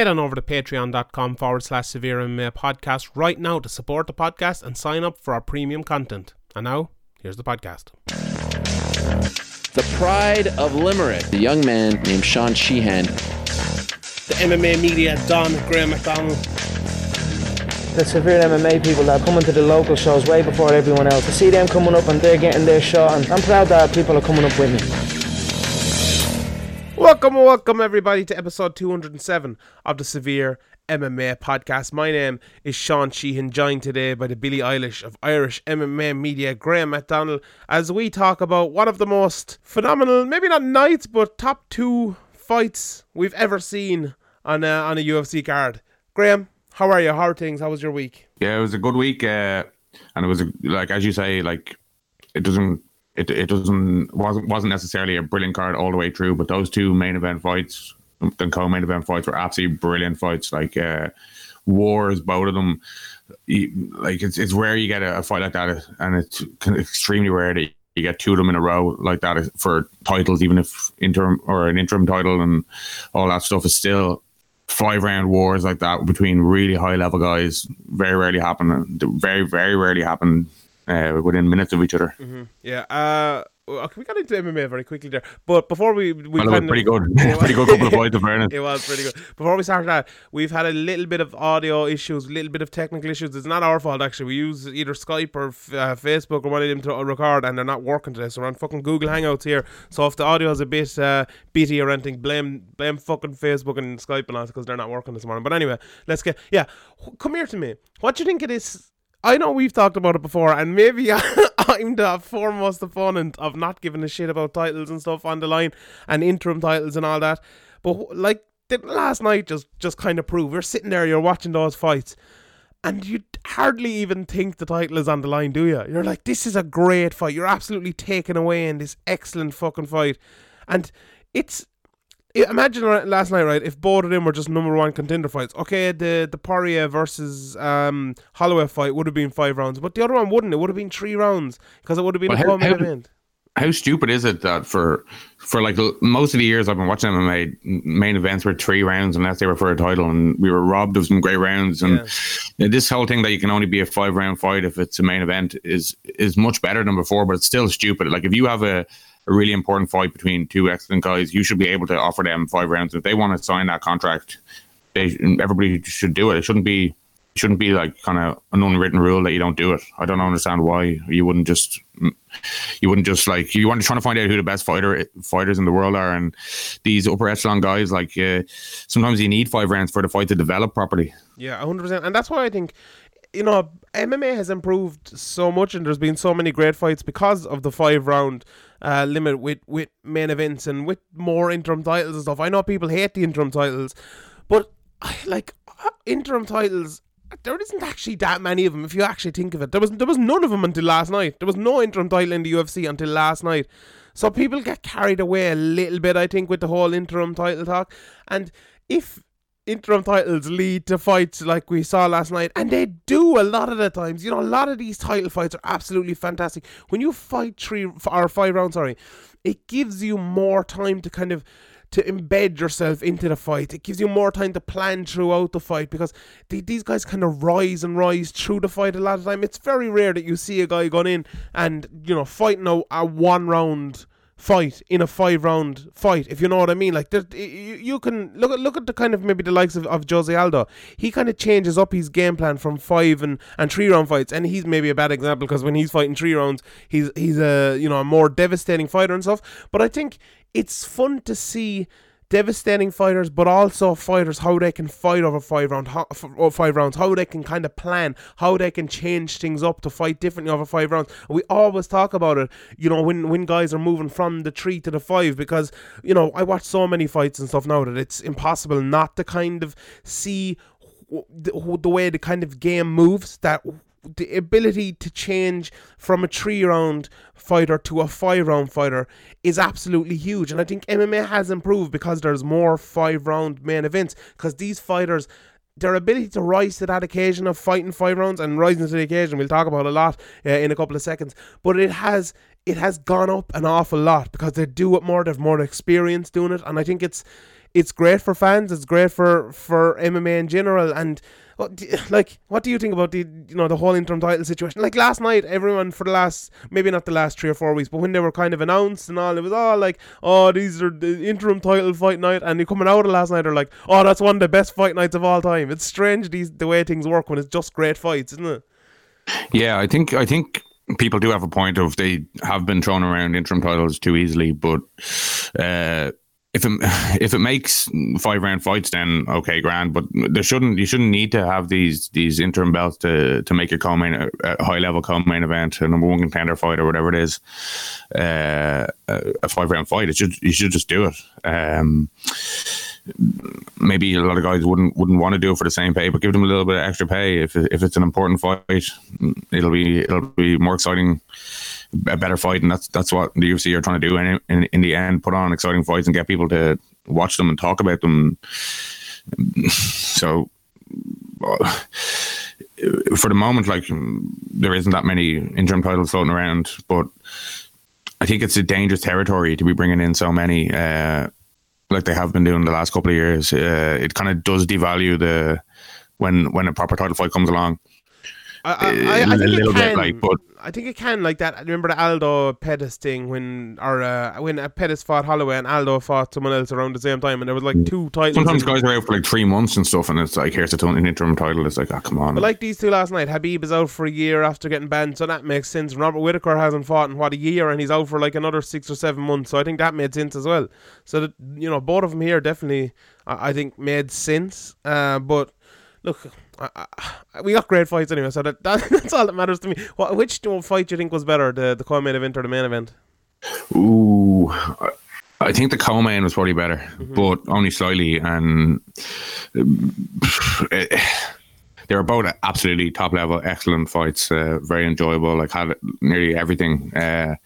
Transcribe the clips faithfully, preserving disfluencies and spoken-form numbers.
head on over to patreon.com forward slash Severe M M A podcast right now to support the podcast and sign up for our premium content. And now, here's the podcast. The pride of Limerick, the young man named Sean Sheehan. The M M A media, Don, Graham MacDonald. The Severe M M A people that are coming to the local shows way before everyone else. I see them coming up and they're getting their shot, and I'm proud that people are coming up with me. Welcome, welcome everybody to episode two hundred seven of the Severe M M A podcast. My name is Sean Sheehan, joined today by the Billie Eilish of Irish M M A media, Graham MacDonald, as we talk about one of the most phenomenal, maybe not nights, but top two fights we've ever seen on a, on a U F C card. Graham, how are you? How are things? How was your week? Yeah, it was a good week, uh, and it was a, like as you say, like it doesn't, it it doesn't wasn't wasn't necessarily a brilliant card all the way through, but those two main event fights and co-main event fights were absolutely brilliant fights. Like uh, wars, both of them. You, like it's it's rare you get a, a fight like that, and it's extremely rare that you get two of them in a row like that for titles, even if interim or an interim title and all that stuff is still. Five round wars like that between really high level guys very rarely happen. Very, very rarely happen uh, within minutes of each other. Mm-hmm. Yeah. Uh, we got into M M A very quickly there, but before we we well, kind pretty of, good, yeah, pretty good couple of fights. It was pretty good. Before we start that, we've had a little bit of audio issues, a little bit of technical issues. It's not our fault actually. We use either Skype or uh, Facebook or one of them to record, and they're not working today. So we're on fucking Google Hangouts here. So if the audio is a bit uh, bitty or anything, blame blame fucking Facebook and Skype and all because they're not working this morning. But anyway, let's get yeah. Come here to me. What do you think of this? I know we've talked about it before, and maybe I'm the foremost opponent of not giving a shit about titles and stuff on the line and interim titles and all that. But like last night, just just kind of proved. You're sitting there, you're watching those fights, and you hardly even think the title is on the line, do you? You're like, this is a great fight. You're absolutely taken away in this excellent fucking fight, and it's. Imagine last night, right, if both of them were just number one contender fights. Okay, the, the Poirier versus um, Holloway fight would have been five rounds, but the other one wouldn't. It would have been three rounds because it would have been well, a common event. How stupid is it that for, for like most of the years I've been watching M M A, main events were three rounds unless they were for a title, and we were robbed of some great rounds. And yeah. This whole thing that you can only be a five round fight if it's a main event is is much better than before, but it's still stupid. Like if you have a a really important fight between two excellent guys, you should be able to offer them five rounds. If they want to sign that contract, they everybody should do it. It shouldn't be shouldn't be like kind of an unwritten rule that you don't do it. I don't understand why you wouldn't just you wouldn't just like you want to try to find out who the best fighter fighters in the world are, and these upper echelon guys like uh, sometimes you need five rounds for the fight to develop properly. Yeah, one hundred percent, and that's why I think. You know, M M A has improved so much, and there's been so many great fights because of the five round uh, limit with, with main events and with more interim titles and stuff. I know people hate the interim titles, but like interim titles, there isn't actually that many of them if you actually think of it. There was there was none of them until last night. There was no interim title in the U F C until last night. So people get carried away a little bit, I think, with the whole interim title talk. And if interim titles lead to fights like we saw last night, and they do a lot of the times, you know, a lot of these title fights are absolutely fantastic. When you fight three or five rounds, sorry, it gives you more time to kind of to embed yourself into the fight. It gives you more time to plan throughout the fight, because they, these guys kind of rise and rise through the fight a lot of the time. It's very rare that you see a guy going in and, you know, fighting a, a one round fight in a five round fight, if you know what I mean. Like there, you, you can look at look at the kind of maybe the likes of, of Jose Aldo. He kind of changes up his game plan from five and, and three round fights, and he's maybe a bad example because when he's fighting three rounds he's he's a you know a more devastating fighter and stuff. But I think it's fun to see devastating fighters, but also fighters how they can fight over five round how, or five rounds, how they can kind of plan, how they can change things up to fight differently over five rounds. We always talk about it, you know, when when guys are moving from the three to the five, because you know I watch so many fights and stuff now that it's impossible not to kind of see the, the way the kind of game moves, that the ability to change from a three-round fighter to a five-round fighter is absolutely huge. And I think M M A has improved because there's more five-round main events, because these fighters, their ability to rise to that occasion of fighting five rounds and rising to the occasion, we'll talk about a lot uh, in a couple of seconds, but it has it has gone up an awful lot because they do it more, they have more experience doing it, and I think it's it's great for fans. It's great for, for M M A in general. And like, what do you think about the, you know, the whole interim title situation? Like last night, everyone for the last, maybe not the last three or four weeks, but when they were kind of announced and all, it was all like, oh, these are the interim title fight night, and they're coming out of last night are like, oh, that's one of the best fight nights of all time. It's strange these the way things work when it's just great fights, isn't it? Yeah, I think I think people do have a point of they have been thrown around interim titles too easily, but uh If it, if it makes five round fights, then okay, grand. But there shouldn't you shouldn't need to have these these interim belts to to make a co-main a high level co-main event, a number one contender fight or whatever it is, uh, a five round fight. It should you should just do it. Um, maybe a lot of guys wouldn't wouldn't want to do it for the same pay, but give them a little bit of extra pay. If if it's an important fight, it'll be it'll be more exciting. A better fight, and that's that's what the U F C are trying to do. And in, in, in the end, put on exciting fights and get people to watch them and talk about them. So, for the moment, like there isn't that many interim titles floating around, but I think it's a dangerous territory to be bringing in so many, uh, like they have been doing the last couple of years. Uh, it kind of does devalue the when when a proper title fight comes along. I, I, I, think it can, like, but... I think it can like that. I remember the Aldo Pettis thing when or uh, when Pettis fought Holloway and Aldo fought someone else around the same time, and there was like two titles. Sometimes guys are out for like three months and stuff, and it's like, here's a an interim title. It's like, oh, come on. But like these two last night, Khabib is out for a year after getting banned, so that makes sense. And Robert Whittaker hasn't fought in what a year, and he's out for like another six or seven months. So I think that made sense as well. So that, you know, both of them here definitely, I, I think, made sense. Uh, but look. I, I, we got great fights anyway, so that, that that's all that matters to me. What, which fight do you think was better, the, the co-main event or the main event? Ooh, I think the co-main was probably better, mm-hmm. but only slightly. And it, they were both absolutely top-level, excellent fights, uh, very enjoyable. Like had nearly everything uh,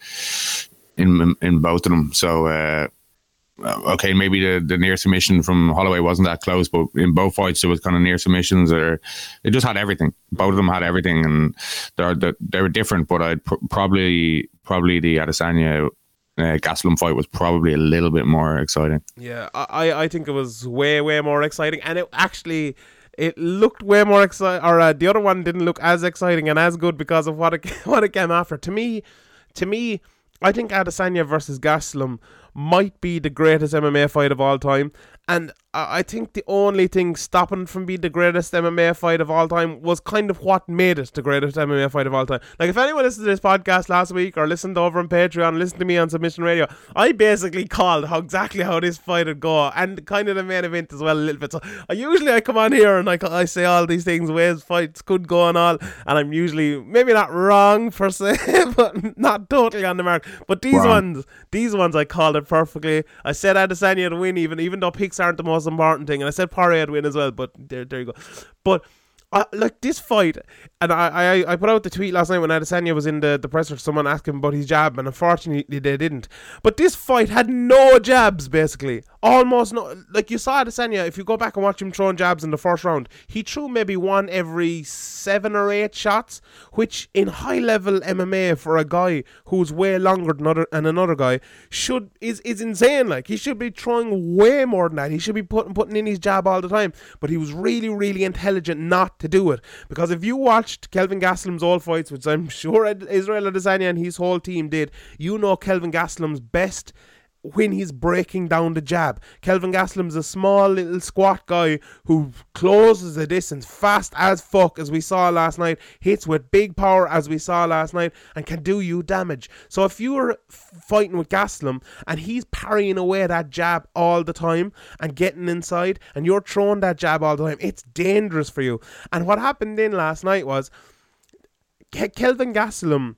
in in both of them. So. Uh, Okay, maybe the, the near submission from Holloway wasn't that close, but in both fights it was kind of near submissions, or they just had everything. Both of them had everything, and they're, they're, they were different. But I'd pr- probably probably the Adesanya uh, Gastelum fight was probably a little bit more exciting. Yeah, I I think it was way way more exciting, and it actually. It looked way more exciting, or uh, the other one didn't look as exciting and as good because of what it what it came after. To me, to me, I think Adesanya versus Gastelum might be the greatest M M A fight of all time, and I think the only thing stopping from being the greatest M M A fight of all time was kind of what made it the greatest M M A fight of all time. Like, if anyone listened to this podcast last week or listened over on Patreon, listened to me on Submission Radio, I basically called how exactly how this fight would go, and kind of the main event as well a little bit. So I usually I come on here and I, I say all these things, ways fights could go and all, and I'm usually maybe not wrong per se, but not totally on the mark. But these wow. ones, these ones I called it perfectly. I said Adesanya to win, even even though picks aren't the most important thing, and I said Poirier win as well, but there, there you go. But uh, like this fight, and I, I, I put out the tweet last night when Adesanya was in the, the presser. Someone asked him about his jab, and unfortunately they didn't. But this fight had no jabs basically, almost no. Like you saw Adesanya, if you go back and watch him throwing jabs in the first round, he threw maybe one every seven or eight shots, which in high level M M A for a guy who's way longer than another and another guy should is is insane. Like he should be throwing way more than that. He should be putting putting in his jab all the time. But he was really really intelligent not to. To do it, because if you watched Kelvin Gastelum's old fights, which I'm sure Israel Adesanya and his whole team did, you know Kelvin Gastelum's best when he's breaking down the jab. Kelvin Gastelum's a small little squat guy who closes the distance fast as fuck, as we saw last night, hits with big power as we saw last night, and can do you damage. So if you're fighting with Gastelum and he's parrying away that jab all the time and getting inside and you're throwing that jab all the time, it's dangerous for you. And what happened then last night was Kelvin Gastelum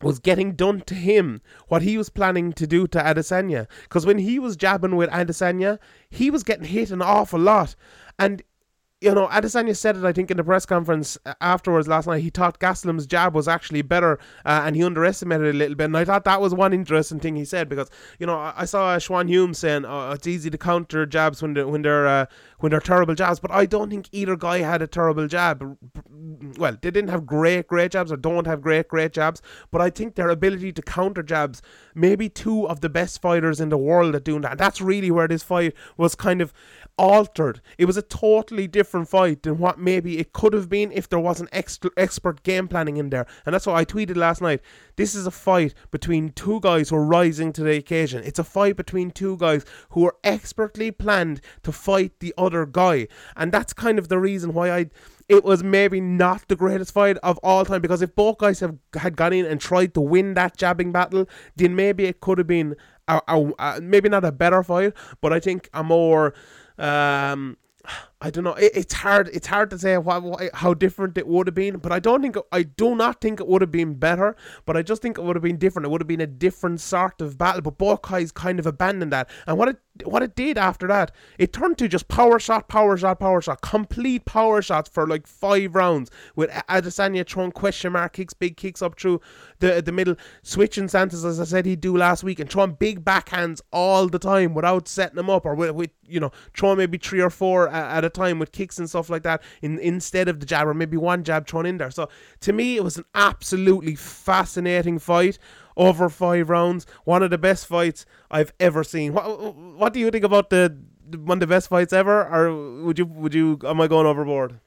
was getting done to him what he was planning to do to Adesanya. Because when he was jabbing with Adesanya, he was getting hit an awful lot. And you know, Adesanya said it, I think, in the press conference afterwards last night. He thought Gastelum's jab was actually better, uh, and he underestimated it a little bit. And I thought that was one interesting thing he said, because, you know, I, I saw uh, Schwan Hume saying, oh, it's easy to counter jabs when, the, when, they're, uh, when they're terrible jabs. But I don't think either guy had a terrible jab. Well, they didn't have great, great jabs or don't have great, great jabs. But I think their ability to counter jabs, maybe two of the best fighters in the world at doing that. That's really where this fight was kind of altered. It was a totally different fight than what maybe it could have been if there wasn't ex- expert game planning in there. And that's why I tweeted last night, this is a fight between two guys who are rising to the occasion. It's a fight between two guys who are expertly planned to fight the other guy. And that's kind of the reason why I... it was maybe not the greatest fight of all time, because if both guys have had gone in and tried to win that jabbing battle, then maybe it could have been a, a, a, maybe not a better fight, but I think a more um, I don't know. It, it's hard. It's hard to say what, what, how different it would have been, but I don't think I do not think it would have been better. But I just think it would have been different. It would have been a different sort of battle. But both guys kind of abandoned that, and what it. What it did after that, it turned to just power shot, power shot, power shot, complete power shots for like five rounds with Adesanya throwing question mark kicks, big kicks up through the the middle, switching stances as I said he'd do last week, and throwing big backhands all the time without setting them up, or with, with you know, throwing maybe three or four at a time with kicks and stuff like that in instead of the jab, or maybe one jab thrown in there. So to me, it was an absolutely fascinating fight. Over five rounds, one of the best fights I've ever seen. What, what do you think about the one of the best fights ever? Or would you would you am I going overboard?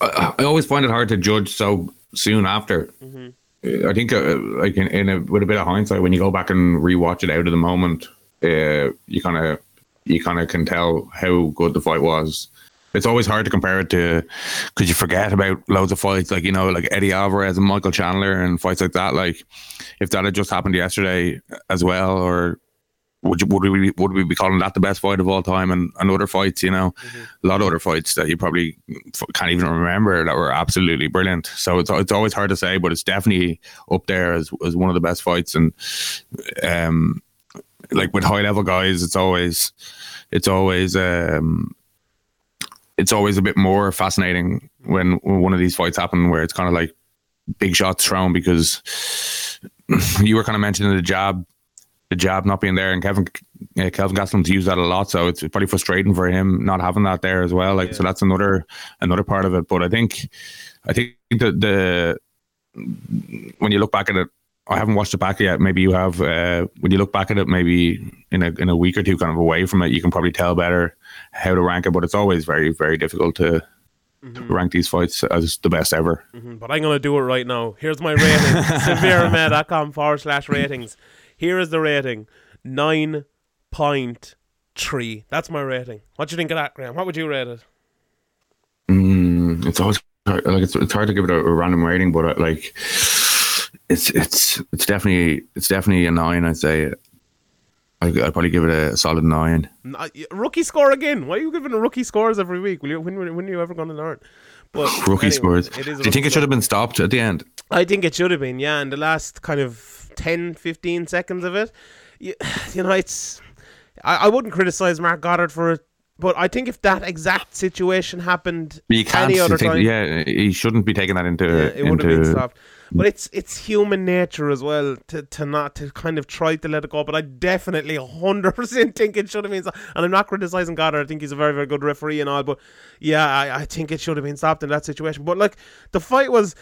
I, I always find it hard to judge so soon after. Mm-hmm. I think, uh, like in, in a, with a bit of hindsight, when you go back and rewatch it out of the moment, uh, you kind of you kind of can tell how good the fight was. It's always hard to compare it to, because you forget about loads of fights, like, you know, like Eddie Alvarez and Michael Chandler and fights like that. Like, if that had just happened yesterday as well, or would you, would we would we be calling that the best fight of all time? And, and other fights, you know, mm-hmm. a lot of other fights that you probably can't even remember that were absolutely brilliant. So it's it's always hard to say, but it's definitely up there as as one of the best fights. And um, like with high level guys, it's always it's always um. It's always a bit more fascinating when, when one of these fights happen, where it's kind of like big shots thrown, because you were kind of mentioning the jab, the jab not being there, and Kelvin uh, Kelvin Gastelum's used that a lot, so it's probably frustrating for him not having that there as well. Like, yeah. So that's another another part of it. But I think I think that the when you look back at it, I haven't watched it back yet. Maybe you have. Uh, when you look back at it, maybe in a in a week or two, kind of away from it, you can probably tell better how to rank it. But it's always very, very difficult to, mm-hmm. to rank these fights as the best ever. Mm-hmm. But I'm going to do it right now. Here's my rating. SevereMA.com forward slash ratings. Here is the rating. nine point three. That's my rating. What do you think of that, Graham? What would you rate it? Mm, it's always hard, like it's, it's hard to give it a, a random rating, but like... It's it's it's definitely it's definitely a nine. I'd say. I'd, I'd probably give it a solid nine. Rookie score again. Why are you giving rookie scores every week? Will you, when, when are you ever going to learn? But rookie anyway, scores. It is Do you think score. It should have been stopped at the end? I think it should have been. Yeah, in the last kind of ten, fifteen seconds of it, you, you know, it's. I, I wouldn't criticize Mark Goddard for it. But I think if that exact situation happened you can't any other think, time... Yeah, he shouldn't be taking that into... Yeah, it into, would have been stopped. But it's it's human nature as well to, to not to kind of try to let it go. But I definitely one hundred percent think it should have been stopped. And I'm not criticising Goddard. I think he's a very, very good referee and all. But yeah, I, I think it should have been stopped in that situation. But like, the fight was...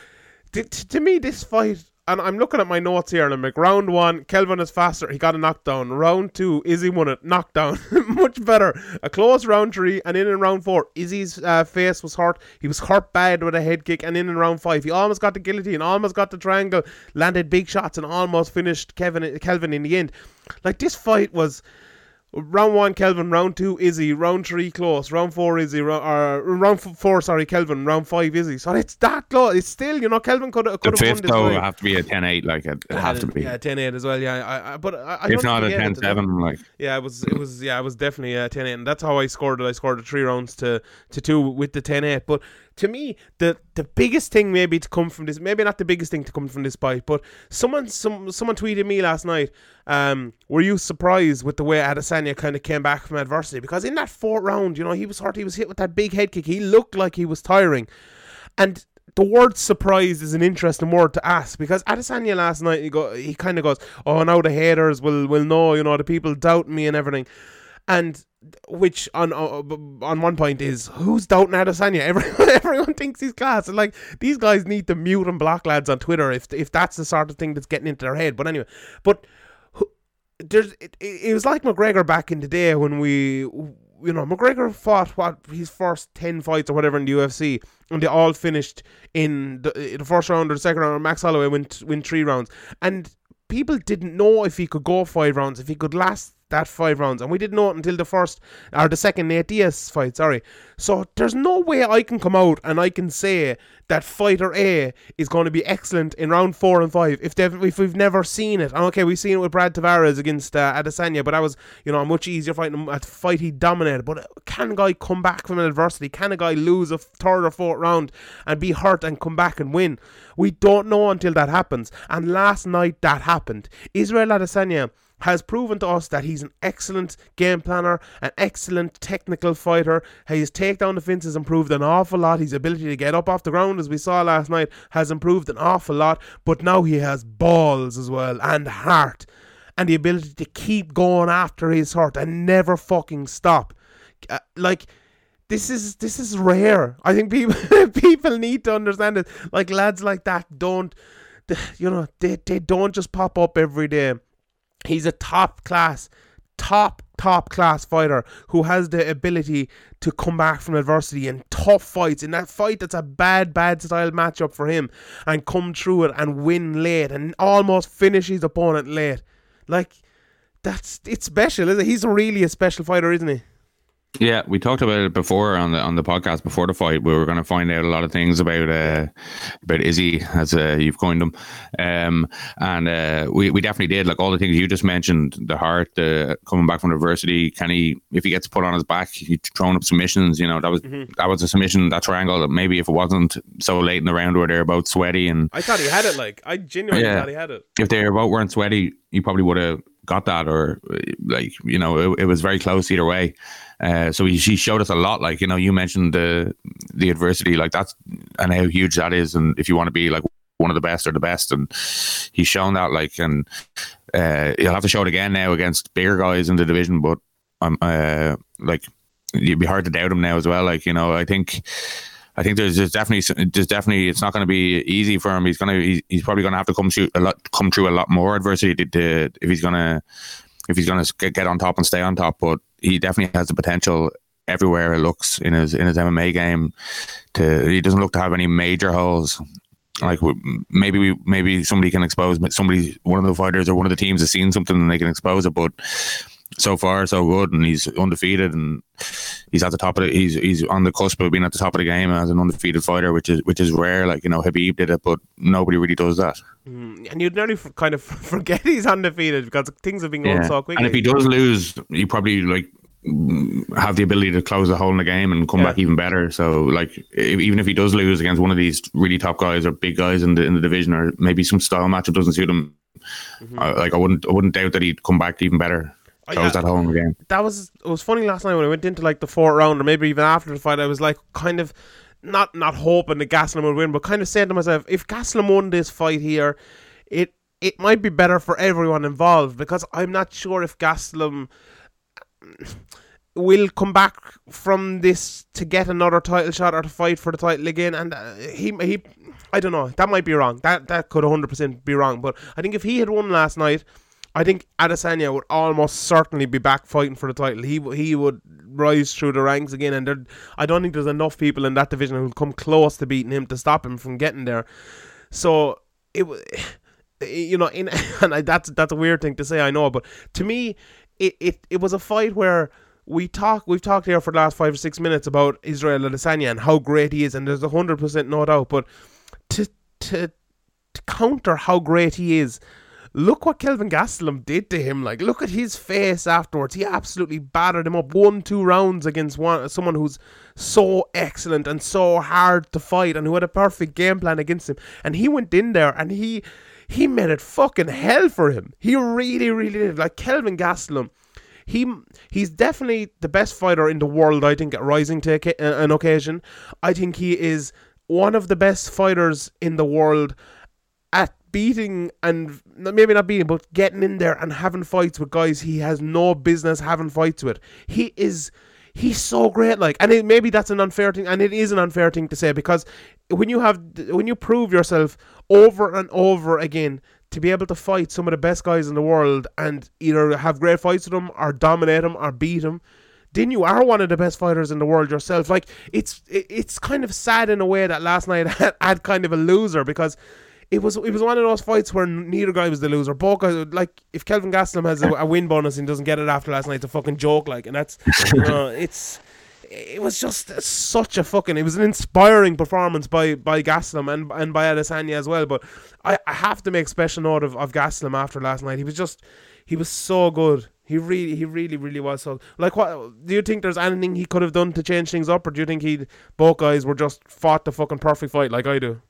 To, to me, this fight... And I'm looking at my notes here, and I'm like, round one, Kelvin is faster. He got a knockdown. Round two, Izzy won it. Knockdown. Much better. A close round three, and in in round four, Izzy's uh, face was hurt. He was hurt bad with a head kick, and in in round five, he almost got the guillotine, almost got the triangle, landed big shots, and almost finished Kevin Kelvin in the end. Like, this fight was... Round one, Kelvin. Round two, Izzy. Round three, close. Round four, Izzy. Round, uh, round f- four, sorry, Kelvin. Round five, Izzy. So it's that close. It's still, you know, Kelvin could have won this. The fifth, though, have to be a ten eight. Like, it yeah, have to be. Yeah, ten eight as well. Yeah, I, I, but I, I if not a ten seven, like. Yeah, it was. It was. Yeah, it was definitely a ten eight, and that's how I scored it. I scored the three rounds to to two with the ten eight. But to me, the the biggest thing maybe to come from this, maybe not the biggest thing to come from this fight, but someone some someone tweeted me last night. Um, were you surprised with the way Adesanya kind of came back from adversity? Because in that fourth round, you know, he was hurt. He was hit with that big head kick. He looked like he was tiring. And the word surprised is an interesting word to ask, because Adesanya last night, he go, he kind of goes, oh, now the haters will, will know, you know, the people doubt me and everything. And which on uh, on one point is, who's doubting Adesanya? Everyone, everyone thinks he's class. And like, these guys need to mute and block lads on Twitter if if that's the sort of thing that's getting into their head. But anyway, but there's, it, it was like McGregor back in the day when we, you know, McGregor fought what his first ten fights or whatever in the U F C, and they all finished in the, in the first round or the second round. Or Max Holloway went win three rounds, and people didn't know if he could go five rounds, if he could last that five rounds, and we didn't know it until the first or the second Nate Diaz fight, sorry. So there's no way I can come out and I can say that fighter A is going to be excellent in round four and five if they've, if we've never seen it. And okay, we've seen it with Brad Tavares against uh, Adesanya, but that was, you know, a much easier fight, a fight he dominated. But can a guy come back from an adversity? Can a guy lose a third or fourth round and be hurt and come back and win? We don't know until that happens, and last night that happened. Israel Adesanya has proven to us that he's an excellent game planner, an excellent technical fighter. His takedown defense has improved an awful lot. His ability to get up off the ground, as we saw last night, has improved an awful lot. But now he has balls as well, and heart, and the ability to keep going after his hurt and never fucking stop. Uh, like... This is this is rare. I think people people need to understand it. Like, lads like that don't, you know, they, they don't just pop up every day. He's a top class, top, top class fighter who has the ability to come back from adversity in tough fights, in that fight that's a bad, bad style matchup for him, and come through it and win late and almost finish his opponent late. Like, that's, it's special, isn't it? He's really a special fighter, isn't he? Yeah, we talked about it before on the on the podcast before the fight. We were going to find out a lot of things about uh, about Izzy, as uh, you've coined him, um, and uh, we we definitely did. Like all the things you just mentioned, the heart, the uh, coming back from adversity. Can he, if he gets put on his back, he's throwing up submissions. You know, that was mm-hmm. that was a submission, that triangle. That maybe if it wasn't so late in the round where they're both sweaty, and I thought he had it. Like I genuinely yeah, thought he had it. If they both weren't sweaty, he probably would have got that, or like, you know, it, it was very close either way. Uh, so he, he showed us a lot. Like, you know, you mentioned the the adversity, like that's, and how huge that is. And if you want to be like one of the best or the best, and he's shown that. Like, and uh, he'll have to show it again now against bigger guys in the division. But I'm uh, like, you'd be hard to doubt him now as well. Like, you know, I think. I think there's, there's definitely, there's definitely, it's not going to be easy for him. He's gonna, he's, he's probably going to have to come through a lot, come through a lot more adversity to, to, if he's gonna, if he's gonna get on top and stay on top. But he definitely has the potential everywhere it looks in his in his M M A game. To he doesn't look to have any major holes. Like maybe we, maybe somebody can expose somebody, one of the fighters or one of the teams has seen something and they can expose it, but. So far, so good, and he's undefeated, and he's at the top of the, he's he's on the cusp of being at the top of the game as an undefeated fighter, which is which is rare. Like, you know, Khabib did it, but nobody really does that. Mm, and you'd nearly f- kind of forget he's undefeated because things have been going yeah. so quickly. And if he does lose, he probably like have the ability to close the hole in the game and come yeah. back even better. So, like, if, even if he does lose against one of these really top guys or big guys in the in the division, or maybe some style matchup doesn't suit him, mm-hmm. I, like I wouldn't I wouldn't doubt that he'd come back even better. I was at home again. That was, it was funny last night when I went into like the fourth round, or maybe even after the fight, I was like kind of not not hoping that Gastelum would win, but kind of saying to myself, if Gastelum won this fight here, it it might be better for everyone involved, because I'm not sure if Gastelum will come back from this to get another title shot or to fight for the title again. And he he, I don't know, that might be wrong. That that could one hundred percent be wrong. But I think if he had won last night, I think Adesanya would almost certainly be back fighting for the title. He he would rise through the ranks again, and there, I don't think there's enough people in that division who'll come close to beating him to stop him from getting there. So it, you know, in, and I, that's that's a weird thing to say, I know, but to me, it it, it was a fight where. We talk, we've talked here for the last five or six minutes about Israel Adesanya and how great he is, and there's one hundred percent no doubt, but to to, to counter how great he is, look what Kelvin Gastelum did to him. Like, look at his face afterwards. He absolutely battered him up. One, two rounds against one someone who's so excellent and so hard to fight and who had a perfect game plan against him. And he went in there and he... he made it fucking hell for him. He really, really did. Like Kelvin Gastelum, he he's definitely the best fighter in the world, I think, at rising to an occasion. I think he is one of the best fighters in the world at beating, and maybe not beating, but getting in there and having fights with guys he has no business having fights with. He is... He's so great, like, and it, maybe that's an unfair thing, and it is an unfair thing to say, because when you have, when you prove yourself over and over again to be able to fight some of the best guys in the world and either have great fights with them or dominate them or beat them, then you are one of the best fighters in the world yourself. Like, it's it, it's kind of sad in a way that last night had, had kind of a loser, because it was it was one of those fights where neither guy was the loser. Both guys, like, if Kelvin Gastelum has a, a win bonus and doesn't get it after last night, it's a fucking joke, like, and that's, you know, it's, it was just such a fucking, it was an inspiring performance by, by Gastelum and and by Adesanya as well, but I, I have to make special note of, of Gastelum after last night. He was just, he was so good. He really, he really, really was so, like, what, do you think there's anything he could have done to change things up, or do you think he, both guys were just fought the fucking perfect fight like I do?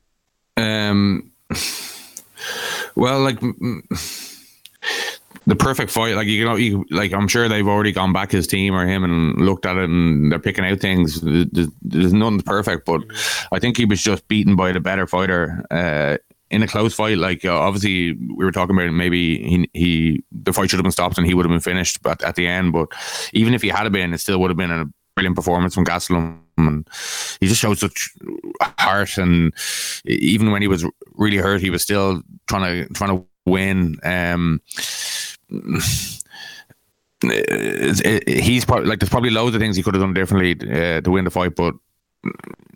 Um... Well, like the perfect fight, like you know, you, like I'm sure they've already gone back his team or him and looked at it, and they're picking out things. There's, there's nothing perfect, but I think he was just beaten by the better fighter uh, in a close fight. Like uh, obviously, we were talking about it, maybe he, he the fight should have been stopped and he would have been finished, but at the end, but even if he had been, it still would have been a brilliant performance from Gastelum. And he just showed such heart, and even when he was really hurt, he was still trying to trying to win. Um, it, it, he's probably, like, there's probably loads of things he could have done differently uh, to win the fight, but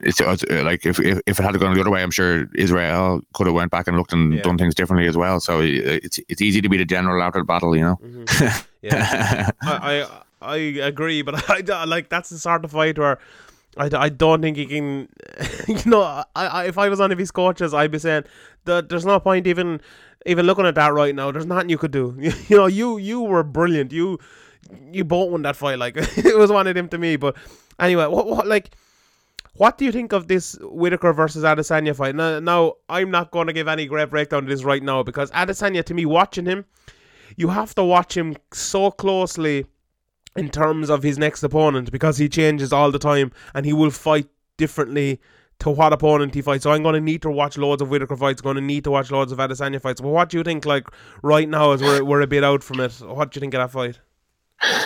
it's, it's like if, if if it had gone the other way, I'm sure Israel could have went back and looked and yeah. done things differently as well. So it's it's easy to be the general after the battle, you know. Mm-hmm. Yeah, I, I I agree, but I like that's the sort of fight where. I, I don't think he can, you know, I, I, if I was one of his coaches, I'd be saying that there's no point even even looking at that right now. There's nothing you could do. You, you know, you you were brilliant. You you both won that fight. Like, it was one of them to me. But anyway, what, what like, what do you think of this Whittaker versus Adesanya fight? Now, now I'm not going to give any great breakdown to this right now, because Adesanya, to me, watching him, you have to watch him so closely in terms of his next opponent, because he changes all the time and he will fight differently to what opponent he fights. So I'm going to need to watch loads of Whittaker fights, going to need to watch loads of Adesanya fights. But what do you think, like, right now, as we're, we're a bit out from it, what do you think of that fight?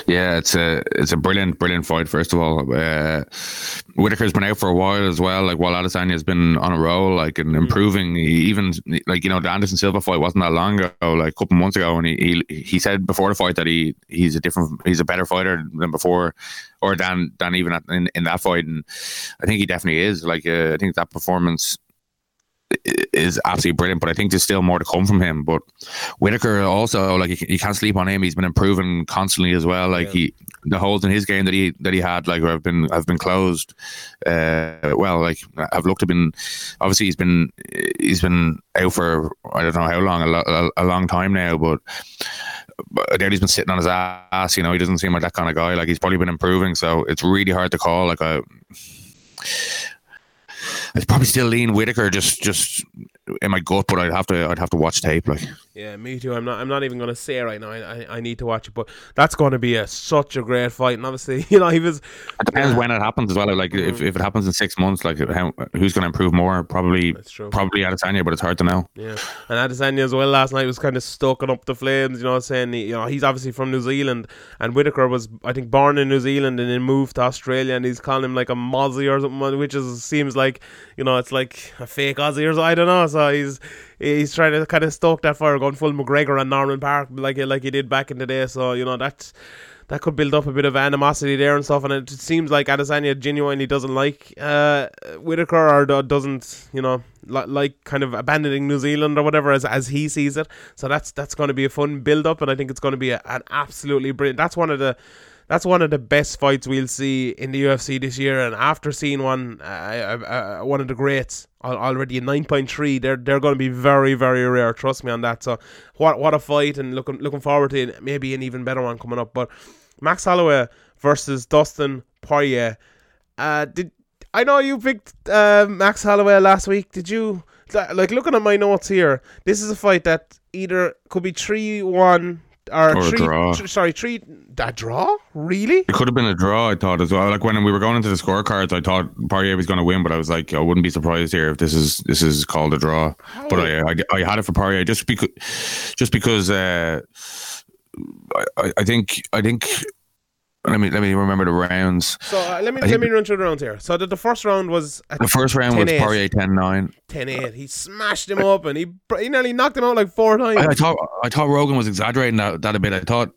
Yeah, it's a it's a brilliant, brilliant fight, first of all. Uh, Whittaker's been out for a while as well, like, while Adesanya's been on a roll, like, and improving. He even, like, you know, the Anderson Silva fight wasn't that long ago, like, a couple months ago, and he, he he said before the fight that he he's a different, he's a better fighter than before, or than, than even in, in that fight, and I think he definitely is. Like, uh, I think that performance is absolutely brilliant, but I think there's still more to come from him. But Whittaker also, like, you, you can't sleep on him. He's been improving constantly as well. Like, yeah. he, the holes in his game that he that he had, like, have been have been closed. Uh, well, like, I've looked have been. Obviously, he's been he's been out for I don't know how long, a, lo- a long time now. But, but I doubt he's been sitting on his ass. You know, he doesn't seem like that kind of guy. Like, he's probably been improving, so it's really hard to call. Like a. I'd probably still lean Whittaker just, just in my gut, but I'd have to I'd have to watch tape. Like, yeah, me too. I'm not I'm not even gonna say right now. I I, I need to watch it, but that's gonna be a such a great fight. And obviously, you know, he was. It depends uh, when it happens as well. Like, mm-hmm. if, if it happens in six months, like, how, who's gonna improve more? Probably probably Adesanya, but it's hard to know. Yeah, and Adesanya as well last night was kind of stoking up the flames. You know, saying he, you know he's obviously from New Zealand, and Whittaker was, I think, born in New Zealand and then moved to Australia, and he's calling him like a Mozzie or something, which is seems like, you know, it's like a fake Aussie or something. I don't know. So he's he's trying to kind of stoke that fire, going full McGregor and Norman Park like like he did back in the day. So, you know, that that could build up a bit of animosity there and stuff. And it seems like Adesanya genuinely doesn't like uh, Whittaker, or doesn't, you know, li- like kind of abandoning New Zealand or whatever as as he sees it. So that's that's going to be a fun build up, and I think it's going to be a, an absolutely brilliant. That's one of the. That's one of the best fights we'll see in the U F C this year, and after seeing one, uh, uh, one of the greats already in nine point three, they're they're going to be very, very rare. Trust me on that. So what what a fight, and looking looking forward to it, maybe an even better one coming up. But Max Holloway versus Dustin Poirier. Uh, did I know you picked uh, Max Holloway last week? Did you like looking at my notes here, this is a fight that either could be three one or, or three, a draw. Th- sorry, three that draw? Really? It could have been a draw, I thought as well. Like when we were going into the scorecards, I thought Poirier was going to win, but I was like, I wouldn't be surprised here if this is this is called a draw. How but I, I I had it for Poirier just because just because uh, I I think I think. Let me let me remember the rounds. So uh, let me I let me run through the rounds here. So the, the first round was the first round ten was eight. Poirier ten nine ten eight He smashed him I, up and he he nearly knocked him out like four times. I, I thought I thought Rogan was exaggerating that, that a bit. I thought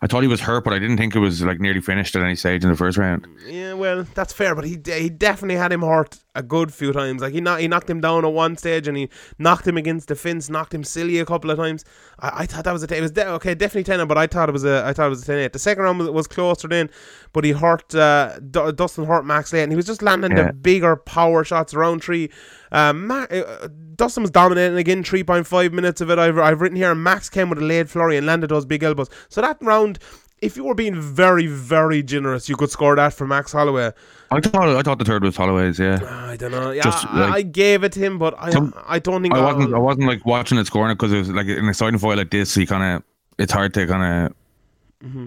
I thought he was hurt, but I didn't think it was like nearly finished at any stage in the first round. Yeah, well, that's fair, but he he definitely had him hurt a good few times. Like he knocked he knocked him down at one stage and he knocked him against the fence, knocked him silly a couple of times. I, I thought that was a t- it was de- okay, definitely ten, but I thought it was a I thought it was a ten eight. The second round was, was closer. In, but he hurt uh, D- Dustin hurt Max late, and he was just landing yeah. the bigger power shots. Roundtree, uh, Ma- uh, Dustin was dominating again. Three point five minutes of it. I've I've written here. Max came with a laid flurry and landed those big elbows. So that round, if you were being very very generous, you could score that for Max Holloway. I thought I thought the third was Holloway's. Yeah, uh, I don't know. Yeah, just, I, like, I gave it to him, but I some, I don't think I wasn't I wasn't like watching it scoring it because it was like an exciting fight like this. He kind of it's hard to kind of. Mm-hmm.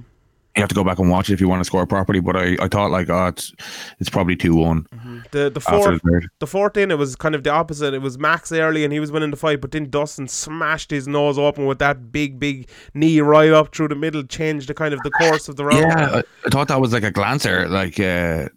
You have to go back and watch it if you want to score properly, but I, I thought like oh, it's it's probably two one. Mm-hmm. The the fourth the, the fourth in it was kind of the opposite. It was Max early and he was winning the fight, but then Dustin smashed his nose open with that big big knee right up through the middle, changed the kind of the course of the round. Yeah, I, I thought that was like a glancer, like uh,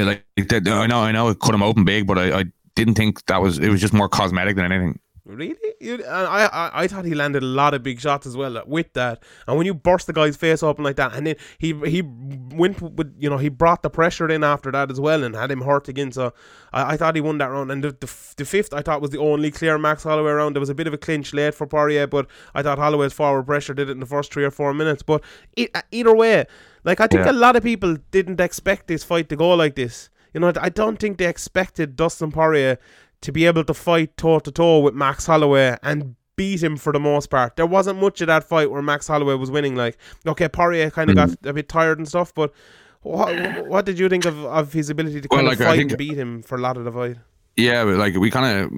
like that, I know I know it cut him open big, but I, I didn't think that was it was just more cosmetic than anything. Really? You, I, I I thought he landed a lot of big shots as well with that. And when you burst the guy's face open like that, and then he he went with, you know, he brought the pressure in after that as well and had him hurt again. So I, I thought he won that round. And the, the the fifth I thought was the only clear Max Holloway round. There was a bit of a clinch late for Poirier, but I thought Holloway's forward pressure did it in the first three or four minutes. But it, either way, like I think yeah. a lot of people didn't expect this fight to go like this. You know, I don't think they expected Dustin Poirier to be able to fight toe-to-toe with Max Holloway and beat him for the most part. There wasn't much of that fight where Max Holloway was winning. Like, okay, Poirier kind of mm. got a bit tired and stuff, but what, what did you think of, of his ability to kind well, like, of fight think, and beat him for a lot of the fight? Yeah, but like we kind of...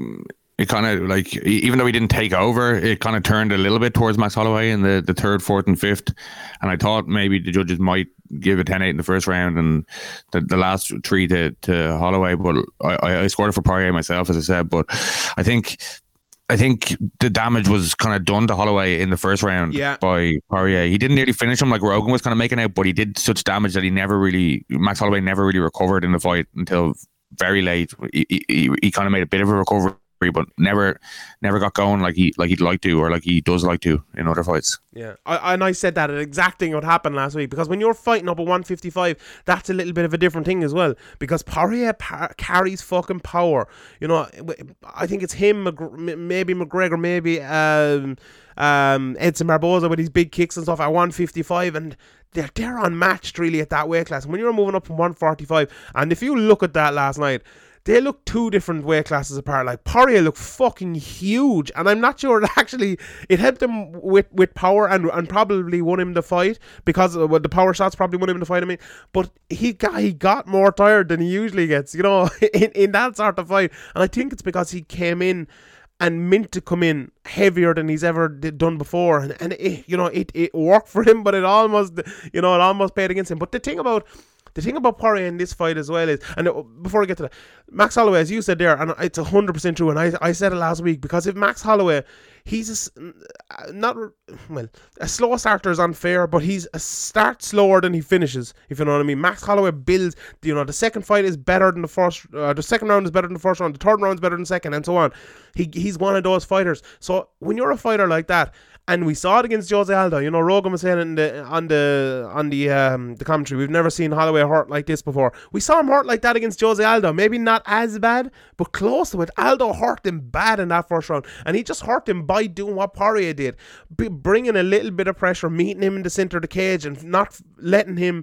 It kind of like, even though he didn't take over, it kind of turned a little bit towards Max Holloway in the, the third, fourth, and fifth. And I thought maybe the judges might give it ten eight in the first round and the, the last three to, to Holloway. But I, I scored it for Poirier myself, as I said. But I think I think the damage was kind of done to Holloway in the first round yeah. by Poirier. He didn't nearly finish him like Rogan was kind of making out, but he did such damage that he never really, Max Holloway never really recovered in the fight until very late. He, he, he kind of made a bit of a recovery, but never never got going like, he, like he'd like to or like he does like to in other fights. Yeah, I, and I said that exact thing what happened last week, because when you're fighting up at one fifty-five, that's a little bit of a different thing as well, because Poirier par- carries fucking power. You know, I think it's him, maybe McGregor, maybe um, um, Edson Barboza with his big kicks and stuff at one fifty-five, and they're, they're unmatched really at that weight class. When you're moving up from one forty-five, and if you look at that last night, they look two different weight classes apart. Like, Poirier looked fucking huge. And I'm not sure it actually... It helped him with, with power and and probably won him the fight. Because well, the power shots probably won him the fight, I mean. But he got, he got more tired than he usually gets, you know, in, in that sort of fight. And I think it's because he came in and meant to come in heavier than he's ever did, done before. And, and it, you know, it, it worked for him, but it almost, you know, it almost played against him. But the thing about... The thing about Poirier in this fight as well is, and before I get to that, Max Holloway, as you said there, and it's one hundred percent true, and I, I said it last week, because if Max Holloway, he's a, not, well, a slow starter is unfair, but he's a start slower than he finishes, if you know what I mean. Max Holloway builds, you know, the second fight is better than the first, uh, the second round is better than the first round, the third round is better than the second, and so on. He He's one of those fighters. So when you're a fighter like that, and we saw it against Jose Aldo. You know, Rogan was saying in the, on the on the um, the commentary, we've never seen Holloway hurt like this before. We saw him hurt like that against Jose Aldo. Maybe not as bad, but close to it. Aldo hurt him bad in that first round. And he just hurt him by doing what Poirier did. B- bringing a little bit of pressure, meeting him in the center of the cage and not letting him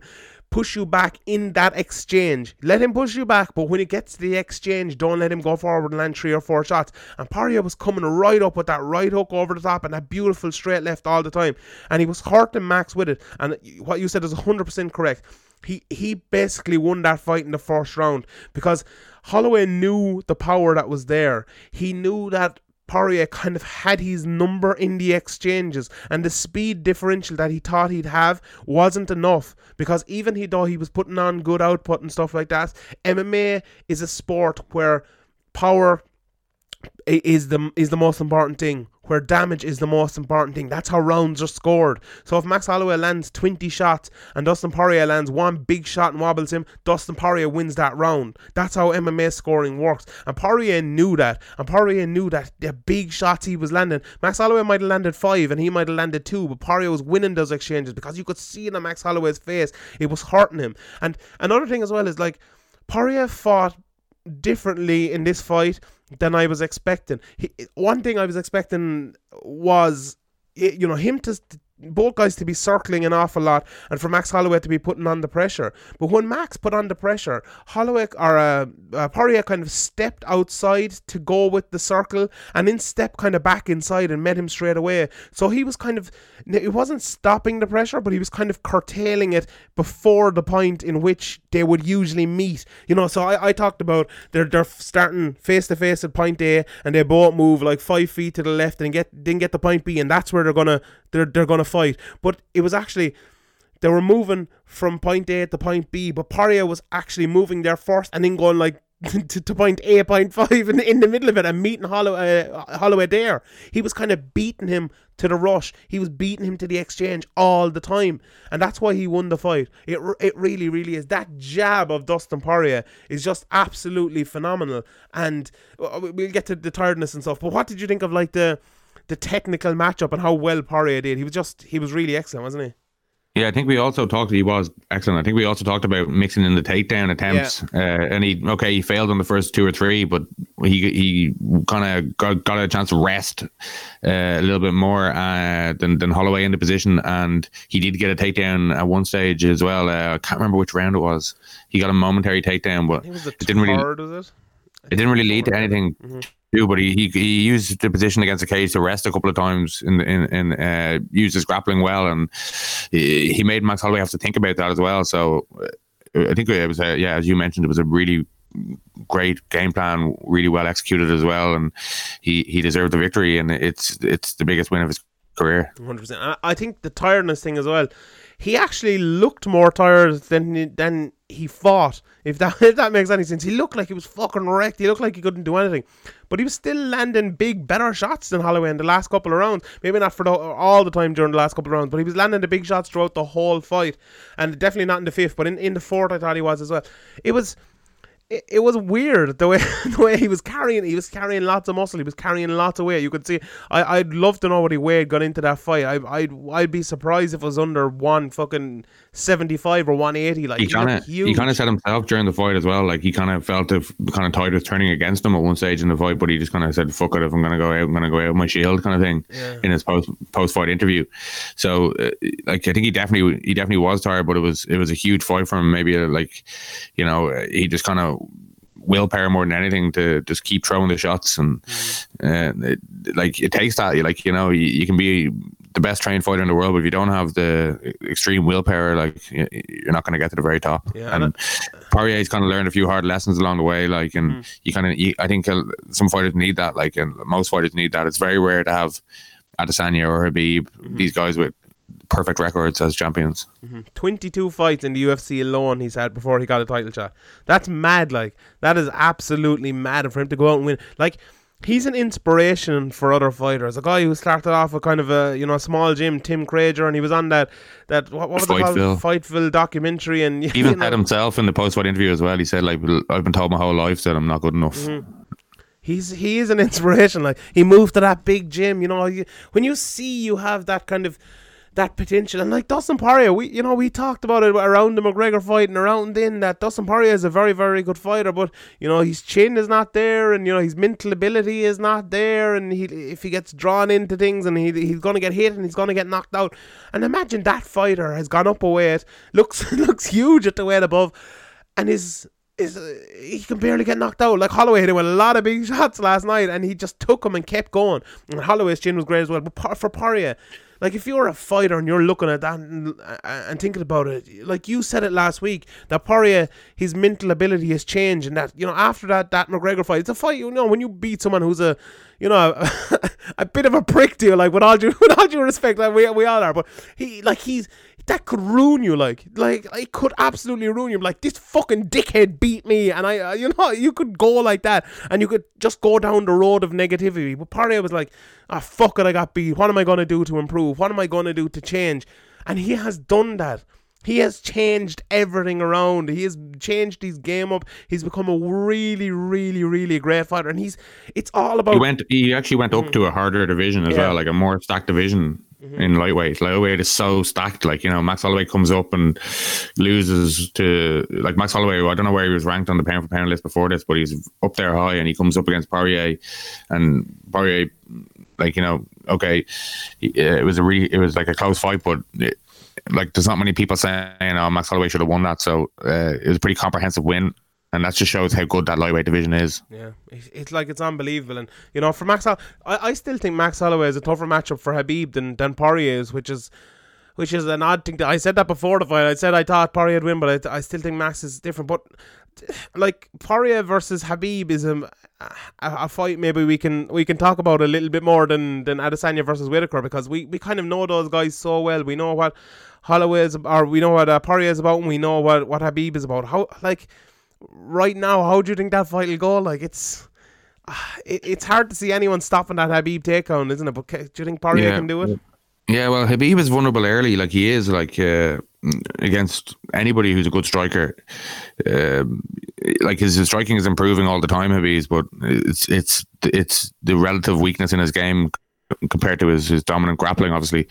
push you back in that exchange. Let him push you back, but when it gets to the exchange, don't let him go forward and land three or four shots. And Poirier was coming right up with that right hook over the top and that beautiful straight left all the time. And he was hurting Max with it. And what you said is one hundred percent correct. He he basically won that fight in the first round because Holloway knew the power that was there. He knew that Poirier kind of had his number in the exchanges, and the speed differential that he thought he'd have wasn't enough, because even he, though he was putting on good output and stuff like that, M M A is a sport where power is the is the most important thing, where damage is the most important thing. That's how rounds are scored. So if Max Holloway lands twenty shots and Dustin Poirier lands one big shot and wobbles him, Dustin Poirier wins that round. That's how M M A scoring works. And Poirier knew that. And Poirier knew that the big shots he was landing, Max Holloway might have landed five and he might have landed two, but Poirier was winning those exchanges because you could see it on Max Holloway's face. It was hurting him. And another thing as well is, like, Poirier fought differently in this fight than I was expecting. He, one thing I was expecting was, you know, him to, both guys to be circling an awful lot and for Max Holloway to be putting on the pressure. But when Max put on the pressure, Holloway, or uh, uh, Poirier kind of stepped outside to go with the circle and then stepped kind of back inside and met him straight away. So he was kind of, it wasn't stopping the pressure, but he was kind of curtailing it before the point in which they would usually meet. You know, so I, I talked about they're, they're starting face-to-face at point A and they both move like five feet to the left and get then get to point B, and that's where they're going to they're they're going to fight. But it was actually, they were moving from point A to point B, but Poirier was actually moving there first and then going like to, to point A, point five in, in the middle of it and meeting Holloway, uh, Holloway there. He was kind of beating him to the rush. He was beating him to the exchange all the time, and that's why he won the fight. It it really, really is. That jab of Dustin Poirier is just absolutely phenomenal, and we'll get to the tiredness and stuff, but what did you think of like the the technical matchup and how well Poirier did? He was just, he was really excellent, wasn't he? Yeah, I think we also talked, he was excellent. I think we also talked about mixing in the takedown attempts. Yeah. Uh, and he, okay, he failed on the first two or three, but he he kind of got, got a chance to rest uh, a little bit more uh, than, than Holloway in the position. And he did get a takedown at one stage as well. Uh, I can't remember which round it was. He got a momentary takedown, but it, was it didn't really, was it? It didn't really lead to anything. Mm-hmm. But he, he he used the position against the cage to rest a couple of times and in, in, in, uh, used his grappling well, and he, he made Max Holloway have to think about that as well. So I think it was a, yeah, as you mentioned, it was a really great game plan, really well executed as well, and he, he deserved the victory, and it's it's the biggest win of his career. one hundred percent. I think the tiredness thing as well. He actually looked more tired than than he fought, if that if that makes any sense. He looked like he was fucking wrecked. He looked like he couldn't do anything. But he was still landing big, better shots than Holloway in the last couple of rounds. Maybe not for the, all the time during the last couple of rounds, but he was landing the big shots throughout the whole fight. And definitely not in the fifth, but in, in the fourth I thought he was as well. It was... It, it was weird the way the way he was carrying he was carrying lots of muscle, he was carrying lots of weight. You could see, I, I'd love to know what he weighed got into that fight. I, I'd I'd be surprised if it was under one fucking seventy-five or one eighty. Like, he kind of he kind of said himself during the fight as well, like he kind of felt the kind of tide was turning against him at one stage in the fight, but he just kind of said, fuck it, if I'm going to go out, I'm going to go out with my shield kind of thing, yeah, in his post, post-fight interview. So uh, like I think he definitely he definitely was tired, but it was it was a huge fight for him. Maybe a, like, you know, he just kind of willpower more than anything to just keep throwing the shots, and mm. uh, it, like it takes that, like, you know, you, you can be the best trained fighter in the world, but if you don't have the extreme willpower, like, you're not going to get to the very top. Yeah, and Poirier's kind of learned a few hard lessons along the way, like, and mm. you kind of, I think some fighters need that, like, and most fighters need that. It's very rare to have Adesanya or Khabib, mm. these guys with perfect records as champions. Mm-hmm. twenty-two fights in the U F C alone he's had before he got a title shot. That's mad. Like, that is absolutely mad for him to go out and win. Like, he's an inspiration for other fighters. A guy who started off with kind of a, you know, small gym, Tim Crager, and he was on that, that what, what was it called? Fightville documentary. And he even know. said himself in the post-fight interview as well, he said, like, I've been told my whole life that I'm not good enough. Mm-hmm. He's He is an inspiration. Like, he moved to that big gym, you know. You, when you see you have that kind of that potential, and like Dustin Poirier, we you know we talked about it around the McGregor fight and around then, that Dustin Poirier is a very, very good fighter, but you know his chin is not there, and you know his mental ability is not there, and he if he gets drawn into things, and he he's gonna get hit and he's gonna get knocked out. And imagine that fighter has gone up a weight, looks looks huge at the weight above, and his is uh, he can barely get knocked out. Like, Holloway hit him with a lot of big shots last night, and he just took him and kept going. And Holloway's chin was great as well. But for Poirier, like, if you're a fighter and you're looking at that and, and thinking about it, like you said it last week, that Poirier, his mental ability has changed, and that, you know, after that that McGregor fight, it's a fight, you know, when you beat someone who's a, you know, a, a bit of a prick to you, like, with all due, with all due respect, like, we we all are, but he, like, he's, that could ruin you, like, like, it could absolutely ruin you. Like, this fucking dickhead beat me, and I, uh, you know, you could go like that, and you could just go down the road of negativity. But Poirier was like, ah, oh, fuck it, I got beat. What am I going to do to improve? What am I going to do to change? And he has done that. He has changed everything around. He has changed his game up. He's become a really, really, really great fighter, and he's, it's all about... He went, he actually went up mm-hmm. to a harder division as yeah. well, like a more stacked division. Mm-hmm. In lightweight, lightweight is so stacked. Like, you know, Max Holloway comes up and loses to, like, Max Holloway, I don't know where he was ranked on the pound for pound list before this, but he's up there high, and he comes up against Poirier, and Poirier, like, you know, okay, it was a really, it was like a close fight, but it, like, there's not many people saying, oh, Max Holloway should have won that. So uh, it was a pretty comprehensive win. And that just shows how good that lightweight division is. Yeah, it's like, it's unbelievable. And, you know, for Max Holloway, I, I still think Max Holloway is a tougher matchup for Khabib than, than Poirier is, which is which is an odd thing. To, I said that before the fight. I said I thought Poirier would win, but I, I still think Max is different. But, like, Poirier versus Khabib is a, a, a fight maybe we can we can talk about a little bit more than, than Adesanya versus Whittaker, because we, we kind of know those guys so well. We know what Holloway is, or we know what uh, Poirier is about, and we know what, what Khabib is about. How, like... Right now, how do you think that fight will go? Like, it's it, it's hard to see anyone stopping that Khabib takedown, isn't it? But do you think Poirier yeah. can do it? Yeah, well, Khabib is vulnerable early, like he is, like uh, against anybody who's a good striker. Uh, like his, his striking is improving all the time, Khabib's, but it's it's it's the relative weakness in his game compared to his, his dominant grappling, obviously.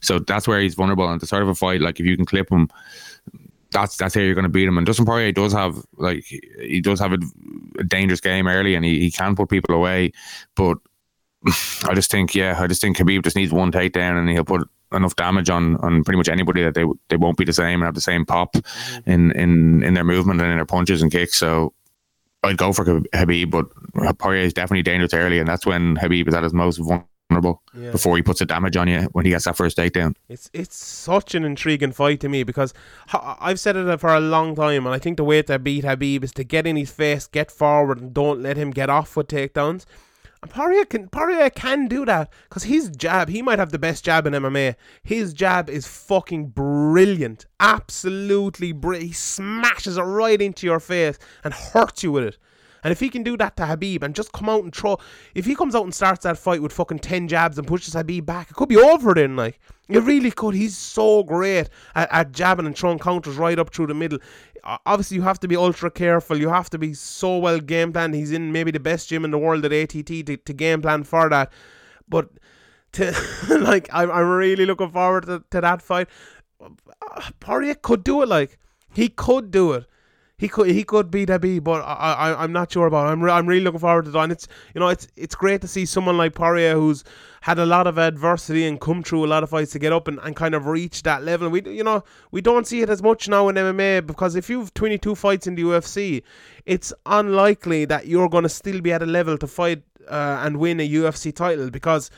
So that's where he's vulnerable. And at the start of a fight, like if you can clip him, that's that's how you're going to beat him. And Dustin Poirier does have like he does have a, a dangerous game early, and he, he can put people away. But I just think yeah, I just think Khabib just needs one takedown, and he'll put enough damage on, on pretty much anybody that they they won't be the same and have the same pop in, in, in their movement and in their punches and kicks. So I'd go for Khabib, but Poirier is definitely dangerous early, and that's when Khabib is at his most vulnerable. Yeah. Before he puts the damage on you when he gets that first takedown. It's it's such an intriguing fight to me, because I've said it for a long time, and I think the way to beat Khabib is to get in his face, get forward, and don't let him get off with takedowns. And Poirier can, Poirier can do that, because his jab, he might have the best jab in M M A. His jab is fucking brilliant. Absolutely brilliant. He smashes it right into your face and hurts you with it. And if he can do that to Khabib and just come out and throw... If he comes out and starts that fight with fucking ten jabs and pushes Khabib back, it could be over then, like. It really could. He's so great at, at jabbing and throwing counters right up through the middle. Obviously, you have to be ultra careful. You have to be so well game planned. He's in maybe the best gym in the world at A T T to, to game plan for that. But, to like, I'm, I'm really looking forward to, to that fight. Poirier could do it, like. He could do it. He could he could beat Khabib, but I, I I'm not sure about it. I'm re- I'm really looking forward to that. And it's you know it's it's great to see someone like Poirier, who's had a lot of adversity and come through a lot of fights, to get up and, and kind of reach that level. We you know we don't see it as much now in M M A, because if you've twenty-two fights in the U F C, it's unlikely that you're going to still be at a level to fight uh, and win a U F C title, because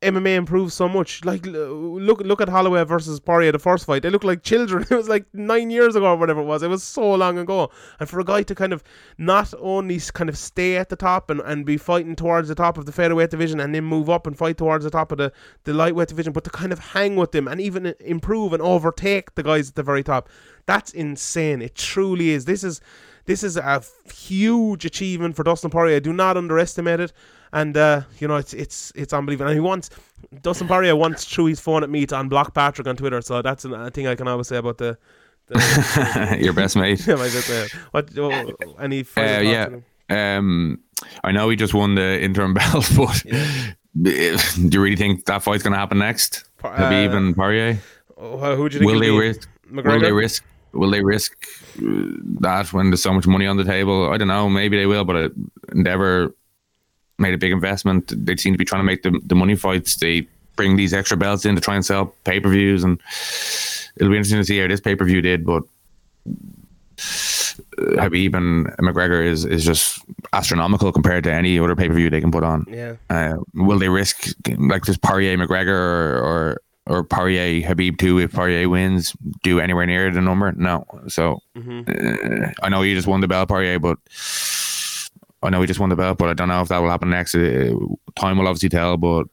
M M A improved so much. Like, look look at Holloway versus Poirier, the first fight. They look like children. It was like nine years ago or whatever it was. It was so long ago. And for a guy to kind of not only kind of stay at the top and, and be fighting towards the top of the featherweight division, and then move up and fight towards the top of the, the lightweight division, but to kind of hang with them and even improve and overtake the guys at the very top, that's insane. It truly is. This is this is a huge achievement for Dustin Poirier. Do not underestimate it. And, uh, you know, it's it's it's unbelievable. And he wants, Dustin Poirier once threw his phone at me to unblock Patrick on Twitter. So that's a thing I can always say about the... the Your best mate. Yeah, my best mate. What, what, any uh, yeah. Um, I know he just won the interim belt, but yeah. do you really think that fight's going to happen next? Pa- Khabib uh, and Poirier? Uh, who do you think will they risk? McGregor? Will they risk? Will they risk that when there's so much money on the table? I don't know. Maybe they will, but Endeavour made a big investment. They seem to be trying to make the, the money fights. They bring these extra belts in to try and sell pay-per-views, and it'll be interesting to see how this pay-per-view did. But Khabib and McGregor is, is just astronomical compared to any other pay-per-view they can put on. Yeah. Uh, will they risk, like, does Poirier McGregor or, or, or Poirier Khabib two, if Poirier wins, do anywhere near the number? No. So mm-hmm. uh, I know you just won the belt, Poirier, but I know he just won the belt, but I don't know if that will happen next. Uh, time will obviously tell, but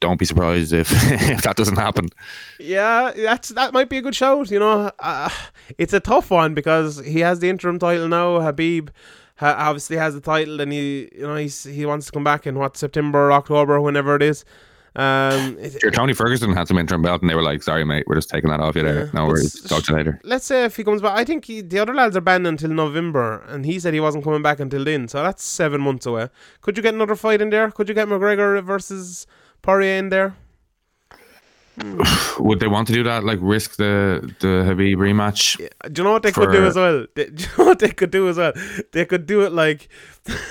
don't be surprised if, if that doesn't happen. Yeah, that's that might be a good shout. You know, uh, it's a tough one because he has the interim title now. Khabib ha- obviously has the title, and he, you know, he's, he wants to come back in what, September or October, whenever it is. Um, sure, Tony Ferguson had some interim belt, and they were like, "Sorry, mate, we're just taking that off you there. Yeah. No worries, talk to you later." Let's say if he comes back, I think he, the other lads are banned until November, and he said he wasn't coming back until then. So that's seven months away. Could you get another fight in there? Could you get McGregor versus Poirier in there? Would they want to do that? Like, risk the the Khabib rematch? Yeah. Do you know what they for... could do as well? They, do you know what they could do as well? They could do it like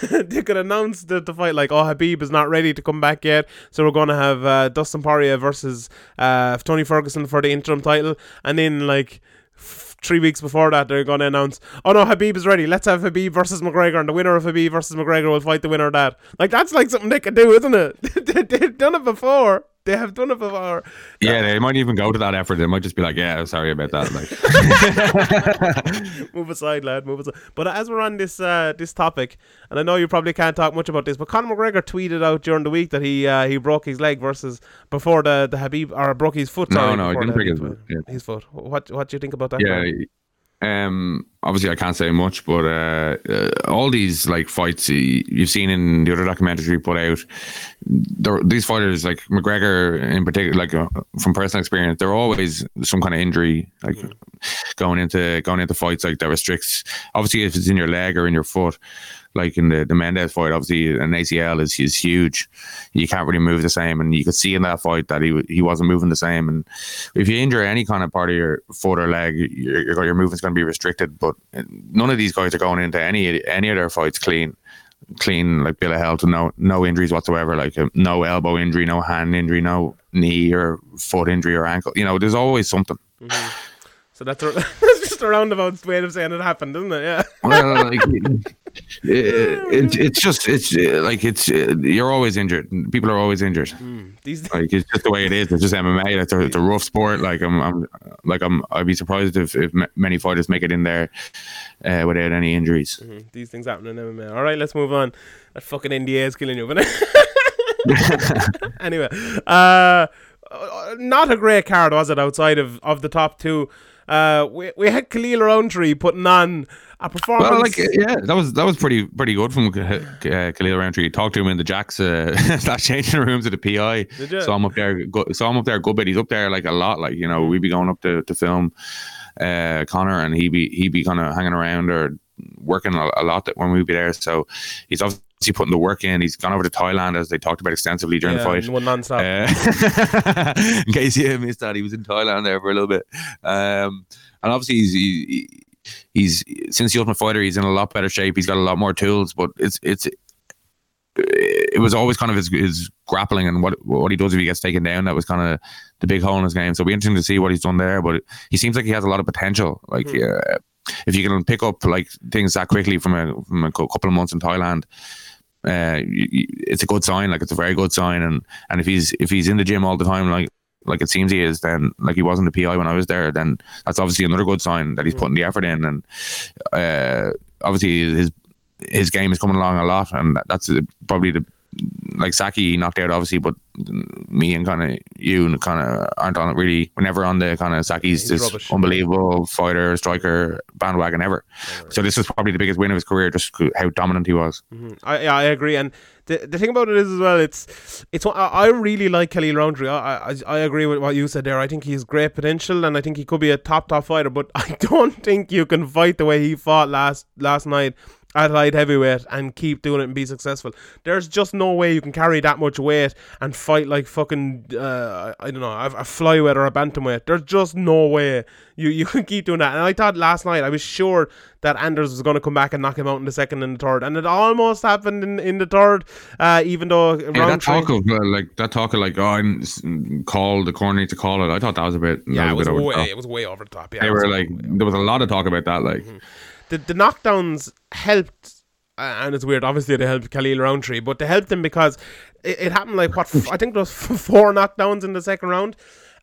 they could announce the, the fight like, "Oh, Khabib is not ready to come back yet, so we're going to have uh, Dustin Poirier versus uh, Tony Ferguson for the interim title," and then like three weeks before that, they're going to announce, "Oh no, Khabib is ready. Let's have Khabib versus McGregor, and the winner of Khabib versus McGregor will fight the winner of that." Like, that's like something they could do, isn't it? They've done it before. They have done it before. Yeah, they might even go to that effort. They might just be like, "Yeah, sorry about that." Like, move aside, lad. Move aside. But as we're on this uh, this topic, and I know you probably can't talk much about this, but Conor McGregor tweeted out during the week that he uh, he broke his leg versus before the the Khabib, or broke his foot. No, no, he didn't break his foot. Yeah. His foot. What what do you think about that? Yeah. He, um. Obviously, I can't say much, but uh, uh, all these like fights you've seen in the other documentary put out, these fighters, like McGregor in particular, like uh, from personal experience, they're always some kind of injury, like mm. going into going into fights like that restricts. Obviously, if it's in your leg or in your foot, like in the, the Mendez fight, obviously an A C L is is huge. You can't really move the same, and you could see in that fight that he he wasn't moving the same. And if you injure any kind of part of your foot or leg, your your movement's going to be restricted. But none of these guys are going into any any of their fights clean, clean like bill of health, no no injuries whatsoever, like um, no elbow injury, no hand injury, no knee or foot injury or ankle. You know, there's always something. Mm-hmm. So that's, a, that's just a roundabout way of saying it happened, isn't it? Yeah. Well, like, it, it, it's just it's like it's you're always injured. People are always injured. Mm, these like it's just the way it is. It's just M M A. It's a, it's a rough sport. Like I'm, I'm like I'm. I'd be surprised if, if many fighters make it in there uh, without any injuries. Mm-hmm. These things happen in M M A. All right, let's move on. That fucking N D A is killing you, isn't it? Anyway, uh, not a great card, was it? Outside of, of the top two. Uh, we we had Khalil Roundtree putting on a performance. Well, like yeah, that was that was pretty pretty good from uh, Khalil Roundtree. Talked to him in the Jacks, uh, that changing rooms at the P I. Saw him up there. Go, saw him up there a good bit. He's up there like a lot. Like, you know, we'd be going up to to film uh, Connor, and he be he be kind of hanging around or working a, a lot that when we'd be there. So he's obviously He's putting the work in. He's gone over to Thailand, as they talked about extensively during yeah, the fight. One non-stop. Uh, in case you missed that, he was in Thailand there for a little bit. Um, and obviously, he's, he, he's since the Ultimate Fighter, he's in a lot better shape. He's got a lot more tools, but it's it's it was always kind of his, his grappling and what what he does if he gets taken down. That was kind of the big hole in his game. So it'll be interesting to see what he's done there. But he seems like he has a lot of potential. Like, hmm. yeah, if you can pick up like things that quickly from a, from a couple of months in Thailand, Uh, it's a good sign. Like, it's a very good sign, and, and if he's if he's in the gym all the time, like like it seems he is, then like he wasn't a P I when I was there, then that's obviously another good sign that he's putting the effort in, and uh, obviously his his game is coming along a lot, and that's probably the like Saki knocked out obviously, but me and kind of you kind of aren't on it really. We're never on the kind of Saki's yeah, this rubbish. Unbelievable fighter striker bandwagon ever. Oh, right. So this was probably the biggest win of his career, just how dominant he was. Mm-hmm. I yeah, I agree, and the the thing about it is as well, it's it's I really like Khalil Roundtree. I I, I agree with what you said there. I think he has great potential, and I think he could be a top top fighter. But I don't think you can fight the way he fought last last night at light heavyweight and keep doing it and be successful. There's just no way you can carry that much weight and fight like fucking uh, I don't know a, a flyweight or a bantamweight. There's just no way you, you can keep doing that. And I thought last night, I was sure that Anders was going to come back and knock him out in the second and the third, and it almost happened in, in the third. Uh, even though yeah, that talk of uh, like that talk of like oh, I'm called the corner to call it. I thought that was a bit yeah, was it was way over it was way over the top. Yeah, they were like there was a lot of talk about that like. Mm-hmm. the, the knockdowns helped. And it's weird, obviously they helped Khalil Roundtree, but they helped him because it, it happened like, what, f- I think there was f- four knockdowns in the second round,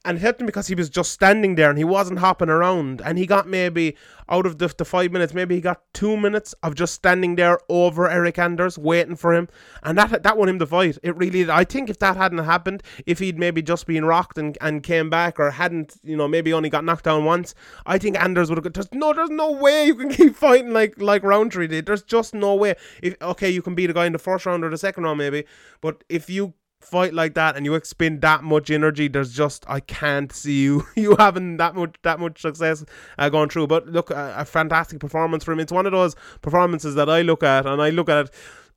and it helped him because he was just standing there and he wasn't hopping around, and he got maybe, out of the, the five minutes, maybe he got two minutes of just standing there over Erik Anders, waiting for him, and that that won him the fight. It really, I think if that hadn't happened, if he'd maybe just been rocked and, and came back, or hadn't, you know, maybe only got knocked down once, I think Anders would have gone, no, there's no way you can keep fighting like, like Roundtree did, there's just no way. If okay, you can beat a guy in the first round or the second round maybe, but if you fight like that and you expend that much energy, there's just, I can't see you you having that much that much success uh, going through. But look, a, a fantastic performance from him. It's one of those performances that I look at, and I look at it,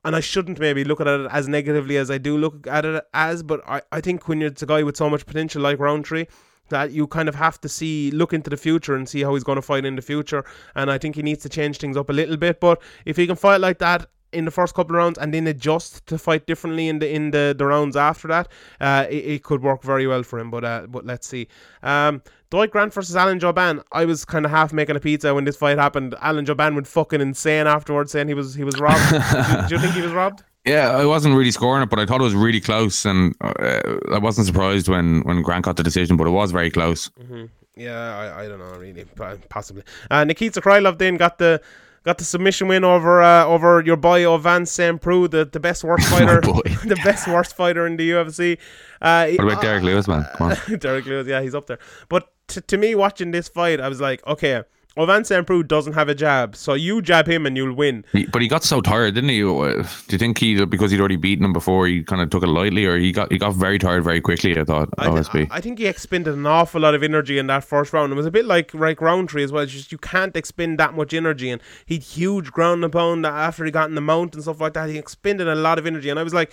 and I shouldn't maybe look at it as negatively as I do look at it as, but I, I think when it's a guy with so much potential like Roundtree, that you kind of have to see, look into the future and see how he's going to fight in the future, and I think he needs to change things up a little bit. But if he can fight like that in the first couple of rounds and then adjust to fight differently in the in the, the rounds after that, uh, it, it could work very well for him. But uh, but let's see. Um, Dwight Grant versus Alan Joban. I was kind of half making a pizza when this fight happened. Alan Joban went fucking insane afterwards, saying he was he was robbed. do, do you think he was robbed? Yeah, I wasn't really scoring it, but I thought it was really close, and uh, I wasn't surprised when, when Grant got the decision, but it was very close. Mm-hmm. Yeah, I, I don't know, really, possibly. Uh, Nikita Krylov then got the Got the submission win over uh, over your boy Ovince Saint Preux, the, the best worst fighter, the best worst fighter in the U F C. Uh, what about uh, Derek Lewis, man? Come on. Derek Lewis, yeah, he's up there. But t- to me, watching this fight, I was like, okay, Ovince Saint Preux doesn't have a jab, so you jab him and you'll win. But he got so tired, didn't he? Do you think he, because he'd already beaten him before, he kind of took it lightly, or he got he got very tired very quickly? I thought. I, th- I think he expended an awful lot of energy in that first round. It was a bit like like Roundtree as well. It's just you can't expend that much energy, and he'd huge ground and pound after he got in the mount and stuff like that. He expended a lot of energy, and I was like,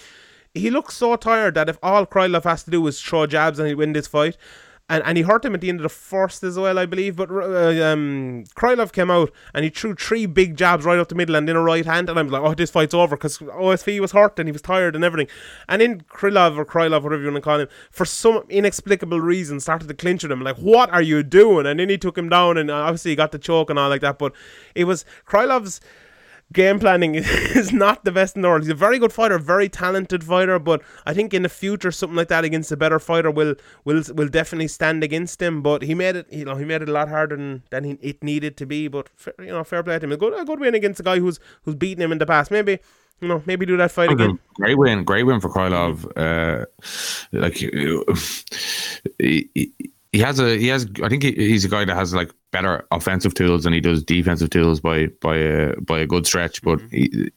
he looks so tired that if all Krylov has to do is throw jabs and he'd win this fight. And and he hurt him at the end of the first as well, I believe. But uh, um, Krylov came out and he threw three big jabs right up the middle and then a right hand. And I'm like, oh, this fight's over, because O S V was hurt and he was tired and everything. And then Krylov, or Krylov, whatever you want to call him, for some inexplicable reason started to clinch with him. Like, what are you doing? And then he took him down, and obviously he got the choke and all like that. But it was Krylov's game planning is not the best in the world. He's a very good fighter, very talented fighter, but I think in the future something like that against a better fighter will will will definitely stand against him. But he made it, you know, he made it a lot harder than, than he, it needed to be. But you know, fair play to him. A good a good win against a guy who's who's beaten him in the past. Maybe, you know, maybe do that fight again. Great win, great win for Krylov. Uh, like he, he, he has a he has. I think he, he's a guy that has like better offensive tools than he does defensive tools by by a, by a good stretch, but he,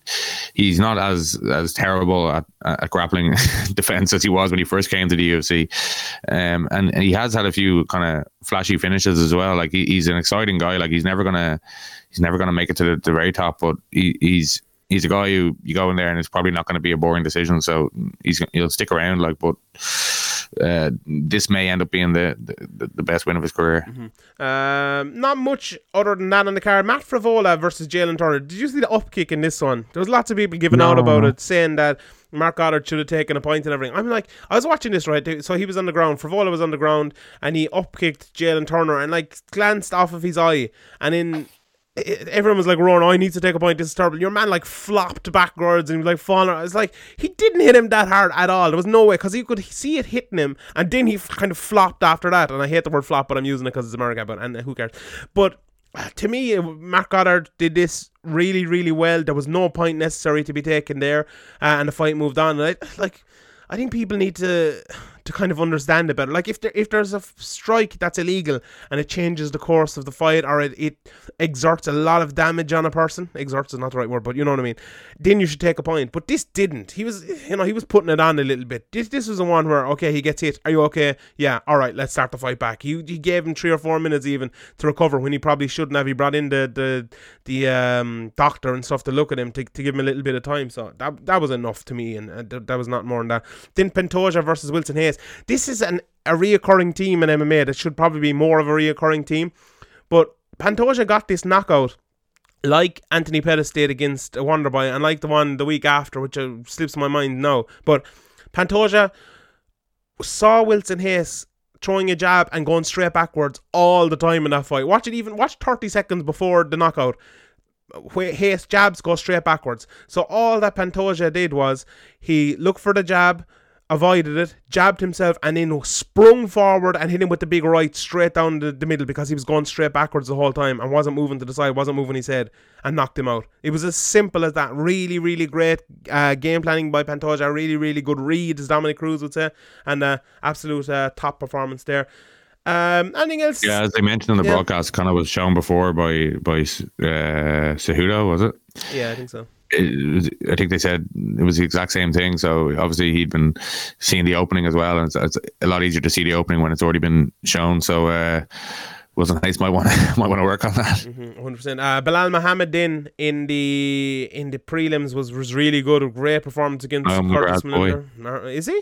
he's not as as terrible at, at grappling defense as he was when he first came to the U F C, um, and, and he has had a few kind of flashy finishes as well. Like he, he's an exciting guy. Like he's never gonna he's never gonna make it to the, the very top, but he, he's he's a guy who you go in there and it's probably not going to be a boring decision, so he's he'll stick around. Like, but Uh, this may end up being the, the, the best win of his career. Mm-hmm. Um, not much other than that on the card. Matt Frivola versus Jalen Turner. Did you see the up kick in this one? There was lots of people giving no. out about it, saying that Mark Goddard should have taken a point and everything. I'm like, I was watching this, right? So he was on the ground. Frivola was on the ground, and he up kicked Jalen Turner and like glanced off of his eye, and in. It, everyone was like, Rowan, oh, he needs to take a point, this is terrible. Your man like flopped backwards and he was like falling. I was like, he didn't hit him that hard at all. There was no way, because you could see it hitting him, and then he f- kind of flopped after that. And I hate the word flop, but I'm using it because it's America, but and who cares. But to me, Mark Goddard did this really, really well. There was no point necessary to be taken there, uh, and the fight moved on. And I, like, I think people need to to kind of understand it better. Like, if there if there's a f- strike that's illegal and it changes the course of the fight, or it, it exerts a lot of damage on a person — exerts is not the right word, but you know what I mean — then you should take a point. But this didn't. He was, you know, he was putting it on a little bit. This this was the one where, okay, he gets hit. Are you okay? Yeah, all right, let's start the fight back. He, he gave him three or four minutes even to recover, when he probably shouldn't have. He brought in the the, the um, doctor and stuff to look at him, to, to give him a little bit of time. So that that was enough to me, and uh, th- that was not more than that. Then Pantoja versus Wilson Hayes. This is an a reoccurring team in M M A that should probably be more of a reoccurring team, but Pantoja got this knockout like Anthony Pettis did against Wonderboy, and like the one the week after, which uh, slips my mind now. But Pantoja saw Wilson Hayes throwing a jab and going straight backwards all the time in that fight. Watch it even watch thirty seconds before the knockout. Hayes' jabs go straight backwards. So all that Pantoja did was he looked for the jab, avoided it, jabbed himself, and then sprung forward and hit him with the big right straight down the, the middle, because he was going straight backwards the whole time and wasn't moving to the side, wasn't moving his head, and knocked him out. It was as simple as that. Really, really great uh, game planning by Pantoja. Really, really good read, as Dominic Cruz would say, and uh, absolute uh, top performance there. Um, anything else? Yeah, as I mentioned in the yeah. broadcast, Conor was shown before by by uh, Cejudo, was it? Yeah, I think so. I think they said it was the exact same thing. So obviously he'd been seeing the opening as well, and it's, it's a lot easier to see the opening when it's already been shown. So uh, Wilson Hayes might want to might want to work on that. Mm-hmm, one hundred percent. Uh, Bilal Muhammad in in the in the prelims was, was really good. A great performance against Curtis Miller. Is he?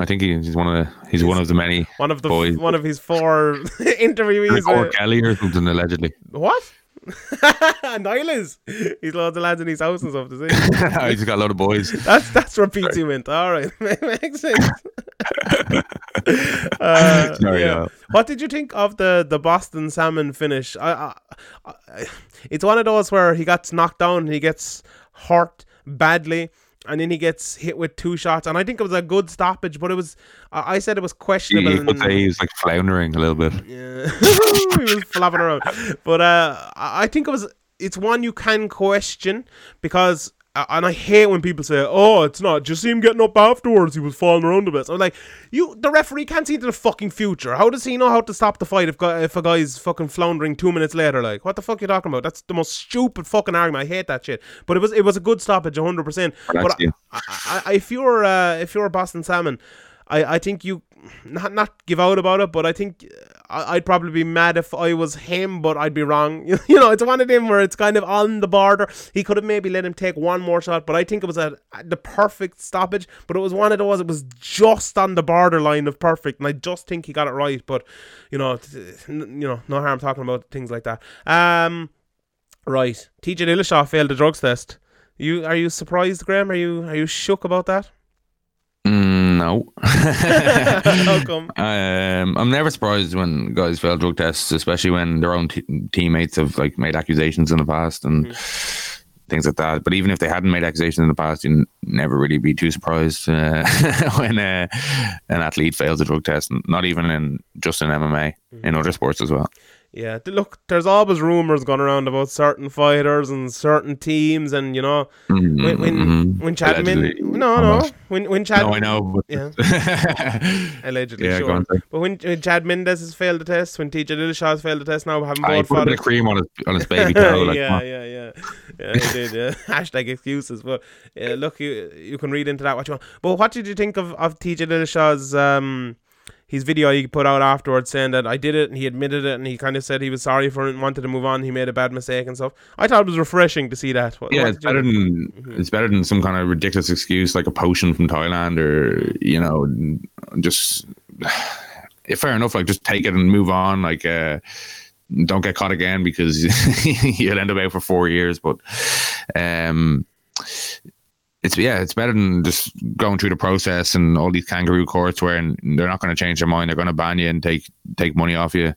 I think he's one of the he's, he's one of the many one of the boys. one of his four interviewees. Or Kelly or something, allegedly. What? Niall is. He's loads of lads in his house and stuff, does he? He's got a lot of boys. That's that's what P T meant. All right, makes sense. uh, Sorry, yeah. no. What did you think of the, the Boston Salmon finish? I, I, I, it's one of those where he gets knocked down, he gets hurt badly, and then he gets hit with two shots. And I think it was a good stoppage, but it was, I said it was questionable. He would say he was like floundering a little bit. Yeah, he was flapping around. But uh, I think it was, it's one you can question because, and I hate when people say, oh, it's not, just see him getting up afterwards, he was falling around a bit. So I'm like, you, the referee can't see into the fucking future. How does he know how to stop the fight if, if a guy's fucking floundering two minutes later? Like, what the fuck are you talking about? That's the most stupid fucking argument. I hate that shit. But it was it was a good stoppage, one hundred percent. But I, I, I, if you're uh, if you're a Boston Salmon, I, I think you, not not give out about it, but I think I, I'd probably be mad if I was him, but I'd be wrong. You, you know, it's one of them where it's kind of on the border. He could have maybe let him take one more shot, but I think it was a, the perfect stoppage, but it was one of those, it was just on the borderline of perfect, and I just think he got it right, but, you know, you know, no harm talking about things like that. Um, right, T J Dillashaw failed the drugs test. You Are you surprised, Graham? Are you Are you shook about that? Mm, no. How come? Um, I'm never surprised when guys fail drug tests, especially when their own t- teammates have like made accusations in the past and mm. things like that. But even if they hadn't made accusations in the past, you'd never really be too surprised uh, when uh, an athlete fails a drug test, not even in just in M M A, mm. in other sports as well. Yeah, look, there's always rumours going around about certain fighters and certain teams, and you know, mm-hmm, when when, mm-hmm. when Chadman, no, no, when when Chad, no, I know, yeah, allegedly, yeah, sure. But when, when Chad Mendes has failed the test, when T J Dillashaw has failed the test, now we haven't both put a bit of cream on his on his baby towel, like, yeah, yeah, yeah, yeah, he did, yeah. Hashtag excuses, but yeah, look, you you can read into that what you want. But what did you think of of T J Dillashaw's um? his video he put out afterwards saying that I did it and he admitted it and he kind of said he was sorry for it and wanted to move on, he made a bad mistake and stuff. I thought it was refreshing to see that. What, yeah, what it's better than mm-hmm. it's better than some kind of ridiculous excuse like a potion from Thailand or, you know, just fair enough, like just take it and move on, like uh, don't get caught again because you'll end up out for four years. But um It's yeah, it's better than just going through the process and all these kangaroo courts where they're not going to change their mind. They're going to ban you and take take money off you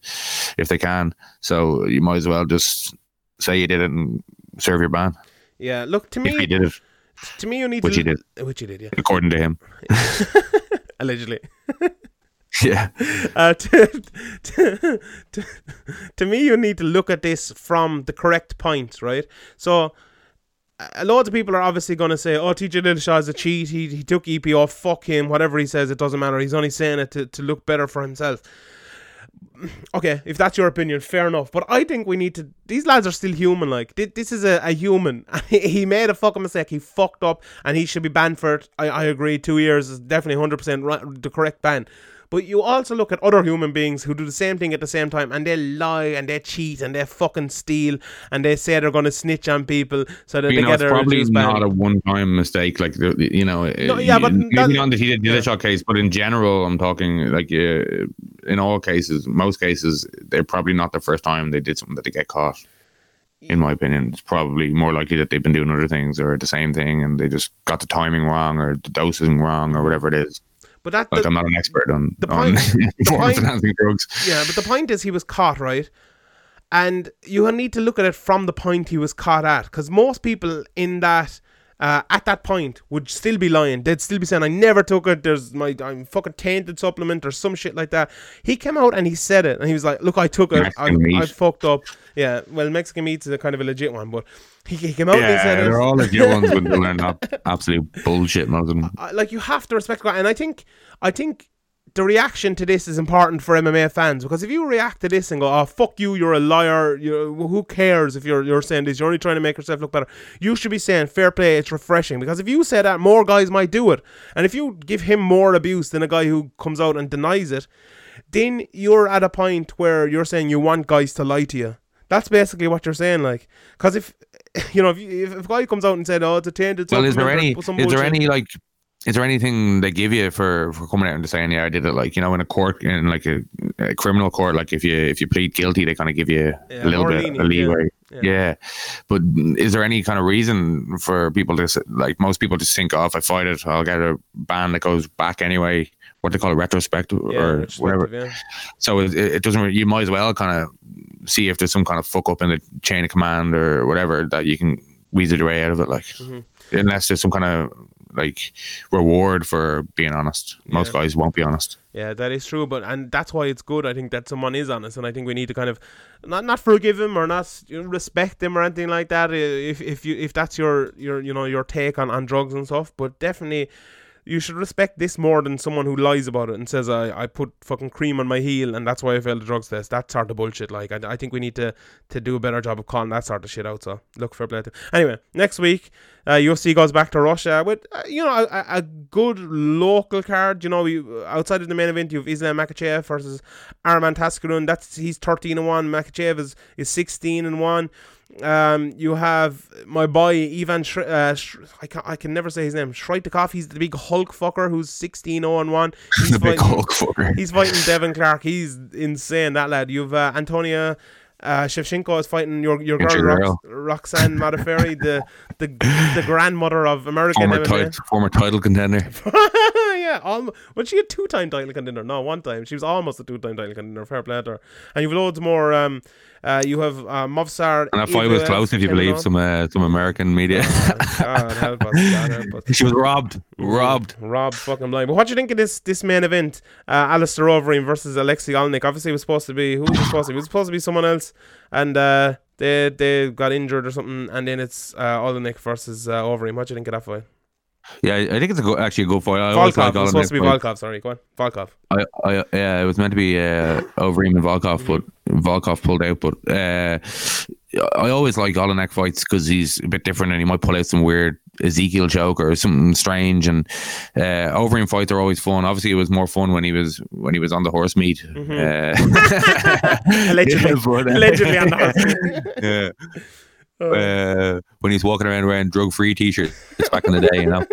if they can. So you might as well just say you did it and serve your ban. Yeah, look, to me, if you did it, to me, you need which to, you did, which you did, yeah, according to him, allegedly. Yeah. Uh, to, to, to, to me, you need to look at this from the correct point, right? So. A lot of people are obviously going to say, oh, T J Dillashaw is a cheat, he he took E P off, fuck him, whatever he says, it doesn't matter, he's only saying it to, to look better for himself. Okay, if that's your opinion, fair enough, but I think we need to, these lads are still human, like, this is a, a human, he made a fucking mistake, he fucked up, and he should be banned for it. I, I agree, two years is definitely one hundred percent right, the correct ban. But you also look at other human beings who do the same thing at the same time, and they lie and they cheat and they fucking steal and they say they're going to snitch on people so that you they know, get their probably not banned. A one-time mistake, like you know. No, yeah, but maybe on the T J Dillashaw yeah. case, but in general, I'm talking like uh, in all cases, most cases, they're probably not the first time they did something that they get caught. In my opinion, it's probably more likely that they've been doing other things or the same thing, and they just got the timing wrong or the dosing wrong or whatever it is. But that like the, I'm not an expert on, the point, on the point, financing drugs. Yeah, but the point is he was caught, right? And you need to look at it from the point he was caught at, because most people in that uh, at that point would still be lying. They'd still be saying, I never took it, there's my I'm fucking tainted supplement or some shit like that. He came out and he said it, and he was like, look, I took it, I, I fucked up. Yeah, well, Mexican meats is a kind of a legit one, but he, he came out yeah, and he said it. Yeah, they're all legit ones when they're not absolute bullshit. Like, you have to respect that. And I think, I think the reaction to this is important for M M A fans, because if you react to this and go, oh, fuck you, you're a liar, you, who cares if you're you're saying this, you're only trying to make yourself look better, you should be saying fair play, it's refreshing. Because if you say that, more guys might do it. And if you give him more abuse than a guy who comes out and denies it, then you're at a point where you're saying you want guys to lie to you. That's basically what you're saying, like, because if, you know, if, if a guy comes out and said, oh, it's a tainted... Well, is there any, is there any, like... Is there anything they give you for, for coming out and saying, yeah, I did it? Like, you know, in a court, in like a, a criminal court, like if you if you plead guilty, they kind of give you yeah, a little bit lenient, of leeway. Yeah. Yeah. yeah. But is there any kind of reason for people to, like, most people just think, oh, if I fight it, I'll get a ban that goes back anyway, what they call it, retrospective yeah, or retrospective, whatever. Yeah. So it, it doesn't, you might as well kind of see if there's some kind of fuck up in the chain of command or whatever that you can weasel your way out of it. Like, mm-hmm. unless there's some kind of, like, reward for being honest. Most yeah. guys won't be honest. Yeah, that is true, but and that's why it's good, I think, that someone is honest. And I think we need to kind of not not forgive him or not you know, respect him or anything like that. If if you if that's your your you know your take on, on drugs and stuff, but definitely you should respect this more than someone who lies about it and says, I, I put fucking cream on my heel and that's why I failed the drugs test. That sort of bullshit. Like, I, I think we need to, to do a better job of calling that sort of shit out. So, look, fair play to him. Anyway, next week, uh, U F C goes back to Russia with, uh, you know, a, a good local card. You know, we, outside of the main event, you have Islam Makhachev versus Arman Taskarun. That's, he's thirteen and one. Makhachev is, is sixteen and one. Um, you have my boy Ivan. Shre- uh, Sh- I can I can never say his name. Shrytikov. He's the big Hulk fucker who's sixteen oh and one. He's the big Hulk fucker. He's fighting Devin Clark. He's insane, that lad. You've uh, Antonia uh, Shevchenko is fighting your your girl, girl. Rox- Roxanne Mataferi, the the the grandmother of American former, tit- former title contender. Yeah, almost. Well, she a two-time title contender. No, one time. She was almost a two-time title contender. Fair play to her. And you've loads more. Um, uh, you have uh, Movsar. And that fight was close, if you believe some uh, some American media. Oh, God, help us, God, help us. She was robbed, robbed, robbed, fucking blind. But what do you think of this this main event? Uh, Alistair Overeem versus Alexey Oleynik. Obviously, it was supposed to be who was supposed to be? It was supposed to be someone else, and uh, they they got injured or something. And then it's uh, Oleynik versus uh, Overeem. What do you think of that fight? Yeah, I think it's a go- actually a good fight. I Volkov, like it was supposed to be fight. Volkov, sorry, go on. Volkov. I, I, yeah, it was meant to be uh, Overeem and Volkov, mm-hmm. but Volkov pulled out. But uh, I always like Oleynik fights because he's a bit different and he might pull out some weird Ezekiel joke or something strange. And uh, Overeem fights are always fun. Obviously, it was more fun when he was when he was on the horse meat. Mm-hmm. Uh, Allegedly. Yeah, but, uh, Allegedly on the horse meat. Yeah. Oh. Uh, when he's walking around wearing drug-free t-shirts back in the day, you know.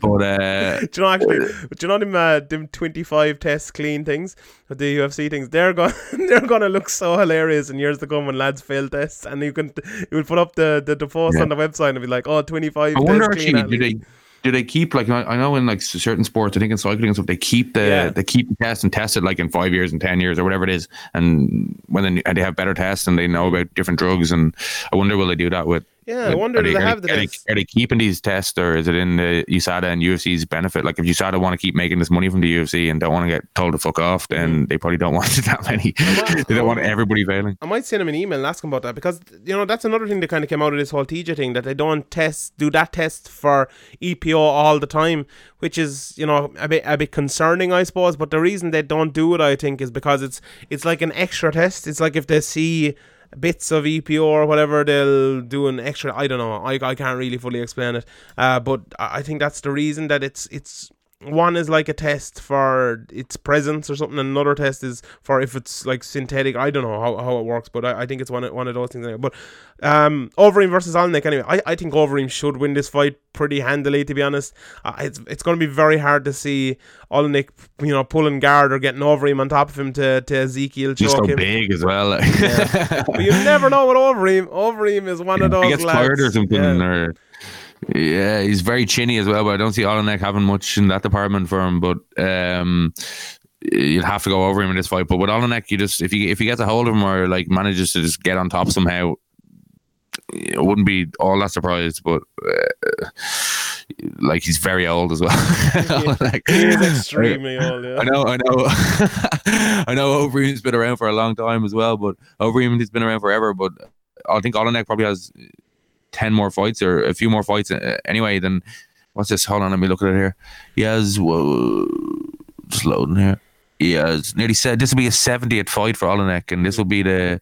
But uh, do you know actually? Do you know them, uh, them twenty-five test clean things, the U F C things? They're going, they're going to look so hilarious in years to come when lads fail tests, and you can you will put up the the, the post yeah. on the website and be like, oh, twenty-five. I wonder test actually, do they do they keep like I know in like certain sports, I think in cycling and stuff, they keep the yeah. they keep the test and test it like in five years and ten years or whatever it is, and when they, and they have better tests and they know about different drugs. And I wonder will they do that with? Yeah, I wonder, do they, they have the are, test? They, are they keeping these tests, or is it in the U S A D A and U F C's benefit? Like, if U S A D A want to keep making this money from the U F C and don't want to get told to fuck off, then they probably don't want that many. Might, they don't want everybody failing. I might send them an email and ask them about that, because, you know, that's another thing that kind of came out of this whole T J thing, that they don't test, do that test for E P O all the time, which is, you know, a bit a bit concerning, I suppose. But the reason they don't do it, I think, is because it's it's like an extra test. It's like if they see bits of E P O or whatever, they'll do an extra. I don't know. I I can't really fully explain it. Uh, but I think that's the reason that it's it's one is like a test for its presence or something. Another test is for if it's like synthetic. I don't know how, how it works, but I, I think it's one one of those things. Anyway. But um, Overeem versus Oleynik. Anyway, I, I think Overeem should win this fight pretty handily, to be honest. Uh, it's it's going to be very hard to see Oleynik, you know, pulling guard or getting Overeem on top of him to, to Ezekiel choke him. He's so him. big as well. Like. Yeah. But you never know with Overeem. Overeem is one yeah, of those. He gets lads. tired or something. Yeah. Or... Yeah, he's very chinny as well, but I don't see Oleynik having much in that department for him. But um, you'll have to go over him in this fight. But with Oleynik, you just if you if he gets a hold of him or like manages to just get on top somehow, I wouldn't be all that surprised. But uh, like he's very old as well. Yeah, like, he is extremely I, old. Yeah. I know, I know, I know. Overeem's been around for a long time as well. But Overeem has been around forever. But I think Oleynik probably has ten more fights or a few more fights anyway. Then what's this? Hold on, let me look at it here. He has whoa, just loading here. He has nearly said this will be his seventieth fight for Oleynik, and this will be the.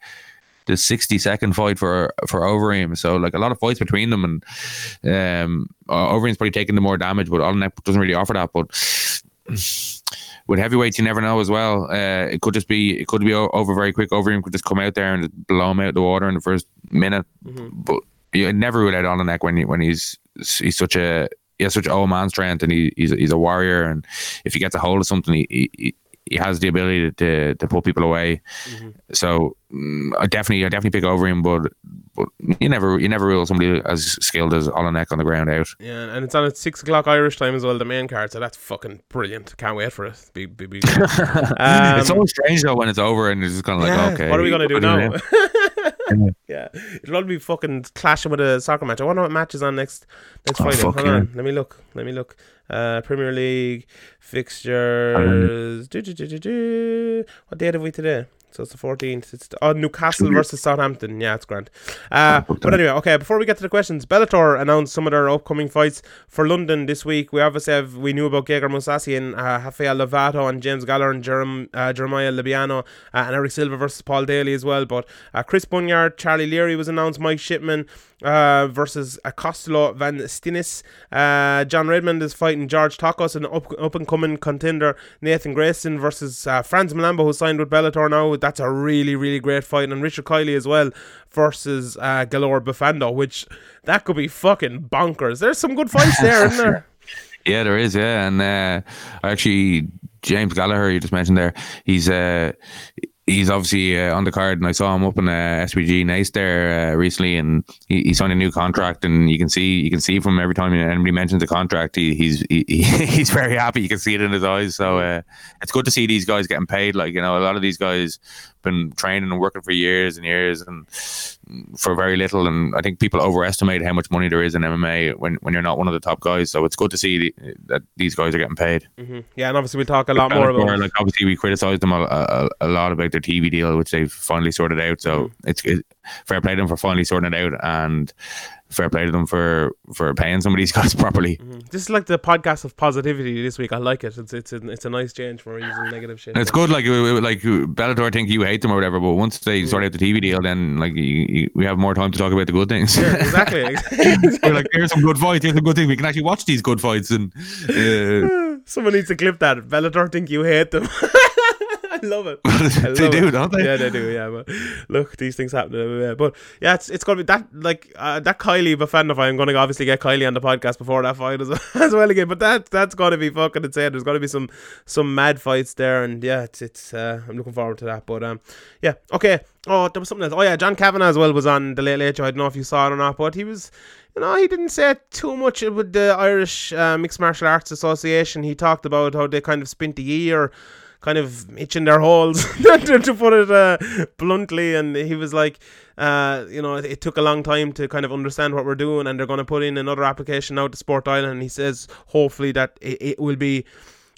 the sixty-second fight for for Overeem. So, like, a lot of fights between them, and um, Overeem's probably taking the more damage, but Oleynik doesn't really offer that. But with heavyweights, you never know as well. Uh, it could just be it could be over very quick. Overeem could just come out there and just blow him out of the water in the first minute. Mm-hmm. But you never rule out Oleynik when he, when he's he's such a he has such old man strength, and he, he's he's a warrior. And if he gets a hold of something, he. he He has the ability to to, to pull people away, mm-hmm. so um, I definitely I definitely pick Overeem, but but you never you never rule somebody as skilled as Oleynik on the ground out. Yeah, and it's on at six o'clock Irish time as well, the main card. So that's fucking brilliant. Can't wait for it. Be, be, be um, it's always strange though when it's over and it's just kind of like, yeah, okay, what are we gonna do now? Yeah, it'll all be fucking clashing with a soccer match. I wonder what match is on next next oh, Friday. Hold yeah. on, let me look. Let me look. Uh, Premier League fixtures. Do, do, do, do, do. What date have we today? So it's the fourteenth. It's the, oh, Newcastle versus Southampton. Yeah, it's grand. Uh, but anyway, okay, before we get to the questions, Bellator announced some of their upcoming fights for London this week. We obviously have, we knew about Gegard Mousasian, uh, Rafael Lovato and James Gallagher and Jerem, uh, Jeremiah Libiano uh, and Eric Silva versus Paul Daly as well. But uh, Chris Bunyard, Charlie Leary was announced, Mike Shipman uh, versus Acostolo Van Stinis. Uh, John Redmond is fighting George Takos, an up, up-and-coming contender. Nathan Grayson versus uh, Franz Malambo, who signed with Bellator now. That's a really, really great fight. And Richard Kiley as well versus uh, Galore Bufando, which that could be fucking bonkers. There's some good fights there, isn't there? Yeah, there is, yeah. And uh, actually, James Gallagher, you just mentioned there, he's uh, he's obviously uh, on the card, and I saw him up in uh, S B G Nice there uh, recently, and he, he signed a new contract, and you can see you can see from every time anybody mentions a contract, he, he's he, he's very happy. You can see it in his eyes. So uh, it's good to see these guys getting paid. Like, you know, a lot of these guys been training and working for years and years and for very little, and I think people overestimate how much money there is in M M A when, when you're not one of the top guys. So it's good to see the, that these guys are getting paid. Mm-hmm. Yeah, and obviously we'll talk a lot more about, like, obviously we criticise them a, a, a lot about their T V deal, which they've finally sorted out. So mm-hmm. it's it, fair play to them for finally sorting it out, and fair play to them for, for paying some of these guys properly. Mm-hmm. This is like the podcast of positivity this week. I like it. It's it's a, it's a nice change for using negative shit. And it's good. Like like Bellator, I think you hate them or whatever, but once they mm-hmm. sort out the T V deal, then like you, you, we have more time to talk about the good things. Yeah, exactly. We're like, here's some good fights. Here's some good things. We can actually watch these good fights. And uh... someone needs to clip that. Bellator, think you hate them. Love it. I love they do, it. Don't they? Yeah, they do. Yeah, but look, these things happen. Everywhere. But yeah, it's it's gonna be that like uh, that Kiley Bufando fight. I'm gonna obviously get Kiley on the podcast before that fight as, as well again. But that that's gonna be fucking insane. There's gonna be some some mad fights there, and yeah, it's it's. Uh, I'm looking forward to that. But um, yeah, okay. Oh, there was something else. Oh yeah, John Kavanagh as well was on the Late Late Show. I don't know if you saw it or not, but he was. You know, he didn't say too much with the Irish uh, Mixed Martial Arts Association. He talked about how they kind of spent the year. Kind of itching their holes, to put it uh, bluntly. And he was like, uh, you know, it, it took a long time to kind of understand what we're doing, and they're going to put in another application now to Sport Island. And he says, hopefully, that it, it will be,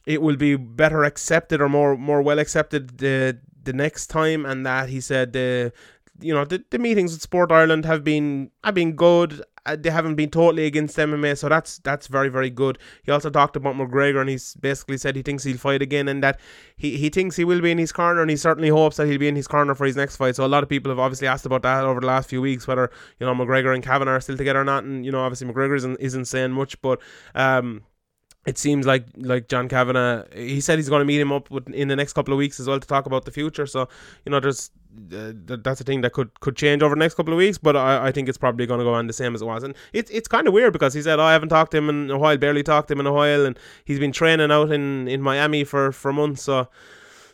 it will be better accepted or more more well accepted the the next time. And that he said, the you know, the, the meetings with Sport Ireland have been have been good. They haven't been totally against M M A, so that's that's very, very good. He also talked about McGregor, and he's basically said he thinks he'll fight again, and that he, he thinks he will be in his corner, and he certainly hopes that he'll be in his corner for his next fight. So a lot of people have obviously asked about that over the last few weeks, whether, you know, McGregor and Kavanagh are still together or not. And, you know, obviously McGregor isn't, isn't saying much, but... um. It seems like like John Kavanagh, he said he's going to meet him up with, in the next couple of weeks as well to talk about the future. So, you know, there's uh, that's a thing that could, could change over the next couple of weeks. But I, I think it's probably going to go on the same as it was. And it, it's kind of weird because he said, oh, I haven't talked to him in a while, barely talked to him in a while. And he's been training out in, in Miami for, for months. So,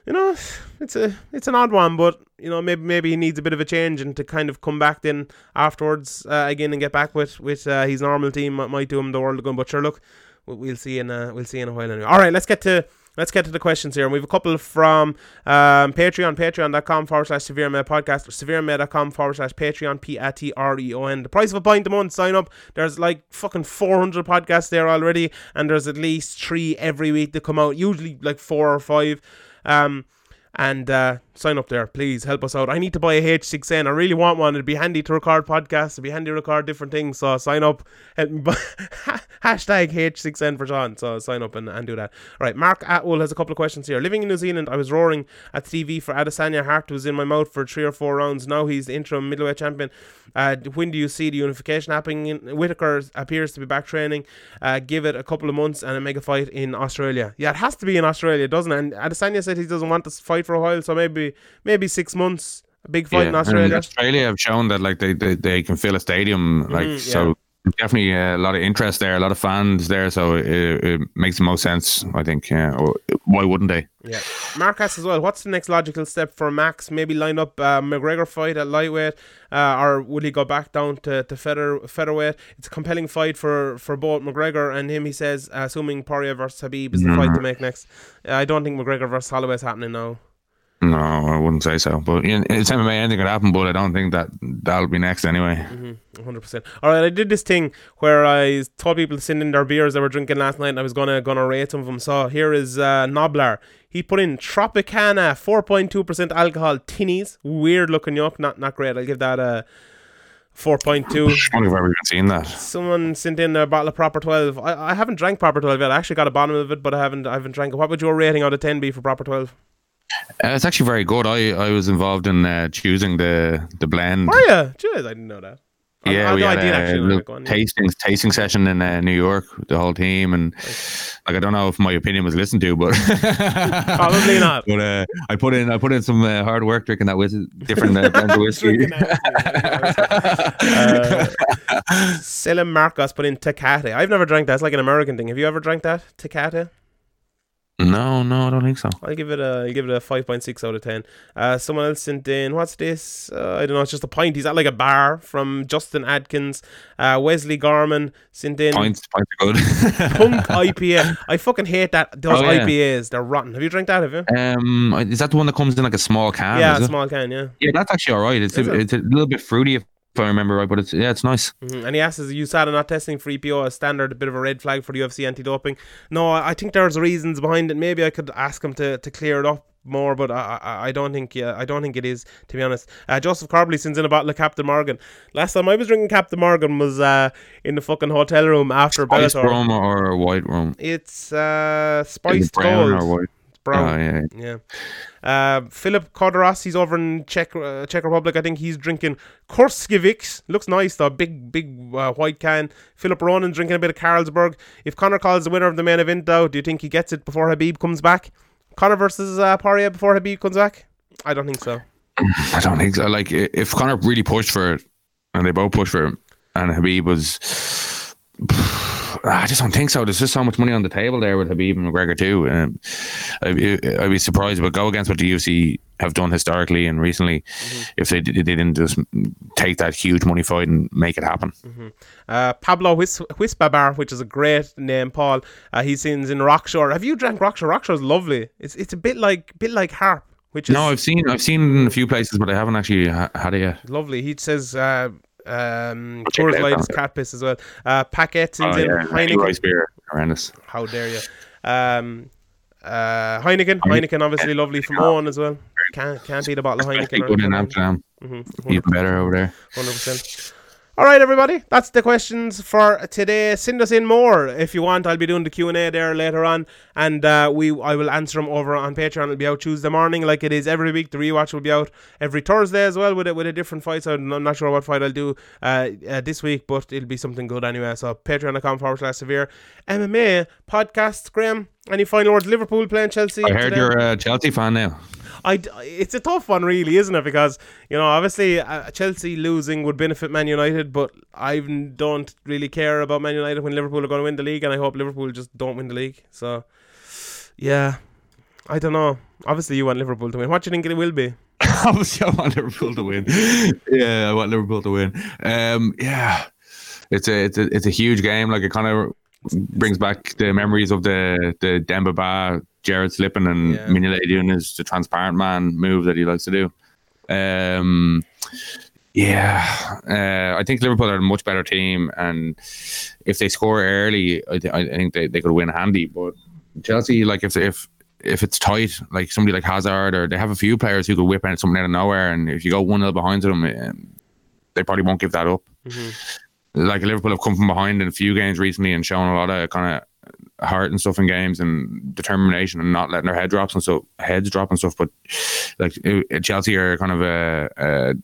you know, it's a it's an odd one. But, you know, maybe maybe he needs a bit of a change, and to kind of come back then afterwards uh, again and get back with, with uh, his normal team might do him the world of good. But sure, look. We'll see in a, we'll see in a while anyway. All right, let's get to let's get to the questions here. And we have a couple from um, Patreon, patreon.com forward slash Severe M A podcast, or severe M A dot com forward slash Patreon, P A T R E O N. The price of a pint a month, sign up. There's like fucking four hundred podcasts there already, and there's at least three every week that come out, usually like four or five. Um... And uh, sign up there, please help us out. I need to buy a H six N. I really want one. It'd be handy to record podcasts. It'd be handy to record different things. So sign up. And hashtag H six N for Sean. So sign up and, and do that. All right, Mark Atwell has a couple of questions here. Living in New Zealand, I was roaring at T V for Adesanya. Heart was in my mouth for three or four rounds. Now he's the interim middleweight champion. Uh, when do you see the unification happening? Whittaker appears to be back training. Uh, give it a couple of months and a mega fight in Australia. Yeah, it has to be in Australia, doesn't it? And Adesanya said he doesn't want to fight for a while, so maybe maybe six months, a big fight yeah, in Australia. And Australia have shown that like they they, they can fill a stadium, like mm, yeah. so definitely a lot of interest there, a lot of fans there, so it, it makes the most sense, I think. Yeah, or, why wouldn't they? Yeah, Mark asks as well, what's the next logical step for Max? Maybe line up uh, McGregor fight at lightweight, uh, or would he go back down to, to feather, featherweight? It's a compelling fight for, for both McGregor and him, he says, uh, assuming Poirier versus Khabib is the mm. fight to make next. Uh, I don't think McGregor versus Holloway is happening now. No, I wouldn't say so. But in, in M M A, anything could happen, but I don't think that that'll be next anyway. Mm-hmm, one hundred percent. All right, I did this thing where I told people to send in their beers they were drinking last night, and I was going to gonna rate some of them. So here is uh, Noblar. He put in Tropicana, four point two percent alcohol, tinnies. Weird looking up. Not not great. I'll give that a four point two. I wonder if I've ever seen that. Someone sent in a bottle of Proper twelve. I, I haven't drank Proper twelve yet. I actually got a bottom of it, but I haven't, I haven't drank it. What would your rating out of ten be for Proper twelve? Uh, it's actually very good. I, I was involved in uh, choosing the, the blend. Oh yeah, cheers! I didn't know that. I, yeah, I, we no, had I did actually a one, tasting yeah. tasting session in uh, New York with the whole team, and like I don't know if my opinion was listened to, but probably not. But uh, I put in I put in some uh, hard work drinking that with different uh, blend of whiskey. uh, Selim Marcos put in Tecate. I've never drank that. It's like an American thing. Have you ever drank that Tecate? No, no, I don't think so. I'll give it a, I'll give it a five point six out of ten. Uh, someone else sent in, what's this? Uh, I don't know, it's just a pint. He's at like a bar from Justin Adkins. Uh, Wesley Garman sent in. Pints, pints are good. Punk I P A. I fucking hate that. Those oh, yeah. I P As, they're rotten. Have you drank that, have you? Um, is that the one that comes in like a small can? Yeah, a small can, yeah. Yeah, that's actually all right. It's, a, it? it's a little bit fruity if I remember right, but it's yeah, it's nice. Mm-hmm. And he asks, is U S A D A not testing for E P O as standard a bit of a red flag for the U F C anti-doping? No, I think there's reasons behind it. Maybe I could ask him to, to clear it up more, but I, I, I don't think yeah, I don't think it is, to be honest. Uh, Joseph Carbley sends in a bottle of Captain Morgan. Last time I was drinking Captain Morgan was uh, in the fucking hotel room after Bellator. Spiced rum or white rum? It's uh, spiced brown gold. Or white. Brown. Oh, yeah. yeah. Uh, Philip Kodoros, he's over in Czech uh, Czech Republic. I think he's drinking Kurskiewicz. Looks nice though. Big, big uh, white can. Philip Ronan drinking a bit of Carlsberg. If Conor calls the winner of the main event though, do you think he gets it before Khabib comes back? Conor versus uh, Poirier before Khabib comes back? I don't think so. I don't think so. Like, if Conor really pushed for it, and they both pushed for it, and Khabib was... I just don't think so. There's just so much money on the table there with Khabib and McGregor too. Um, I'd, I'd be surprised, but go against what the U F C have done historically and recently, mm-hmm. if they, they didn't just take that huge money fight and make it happen. Mm-hmm. Uh, Pablo Whis- Whispabar, which is a great name, Paul. Uh, he sings in Rockshore. Have you drank Rockshore? Rockshore's lovely. It's it's a bit like bit like Harp. Which is no, I've seen I've seen in a few places, but I haven't actually ha- had it yet. Lovely. He says. Uh, Um, Coors Light is cat piss as well. Uh, Paquette sends oh, in yeah. Heineken. Rice beer, horrendous. How dare you? Um, uh, Heineken, Heineken, obviously lovely from Owen as well. Can't can't eat a bottle of Heineken. Good in Amsterdam. Mm-hmm. Even better over there. Hundred percent. All right, everybody, that's the questions for today. Send us in more if you want. I'll be doing the Q and A there later on, and uh, we I will answer them over on Patreon. It'll be out Tuesday morning like it is every week. The rewatch will be out every Thursday as well with a, with a different fight, so I'm not sure what fight I'll do uh, uh, this week, but it'll be something good anyway. So patreon.com forward slash severe M M A podcast. Graham, any final words? Liverpool playing Chelsea. I heard today. You're a Chelsea fan now. I, it's a tough one really, isn't it, because you know obviously uh, Chelsea losing would benefit Man United, but I don't really care about Man United when Liverpool are going to win the league, and I hope Liverpool just don't win the league. So yeah, I don't know. Obviously you want Liverpool to win. What do you think it will be? Obviously I want Liverpool to win. Yeah, I want Liverpool to win. Um, yeah, it's a, it's a, it's a huge game. Like, it kind of brings back the memories of the the Demba Ba, Jared Slippin, and yeah. Mignolet doing his the transparent man move that he likes to do. Um, yeah, uh, I think Liverpool are a much better team, and if they score early, I, th- I think they, they could win handy. But Chelsea, like if if if it's tight, like somebody like Hazard, or they have a few players who could whip out something out of nowhere, and if you go one nil behind them, it, they probably won't give that up. Mm-hmm. Like Liverpool have come from behind in a few games recently and shown a lot of kind of heart and stuff in games and determination and not letting their head drops and so heads drop and stuff. But like Chelsea are kind of a, a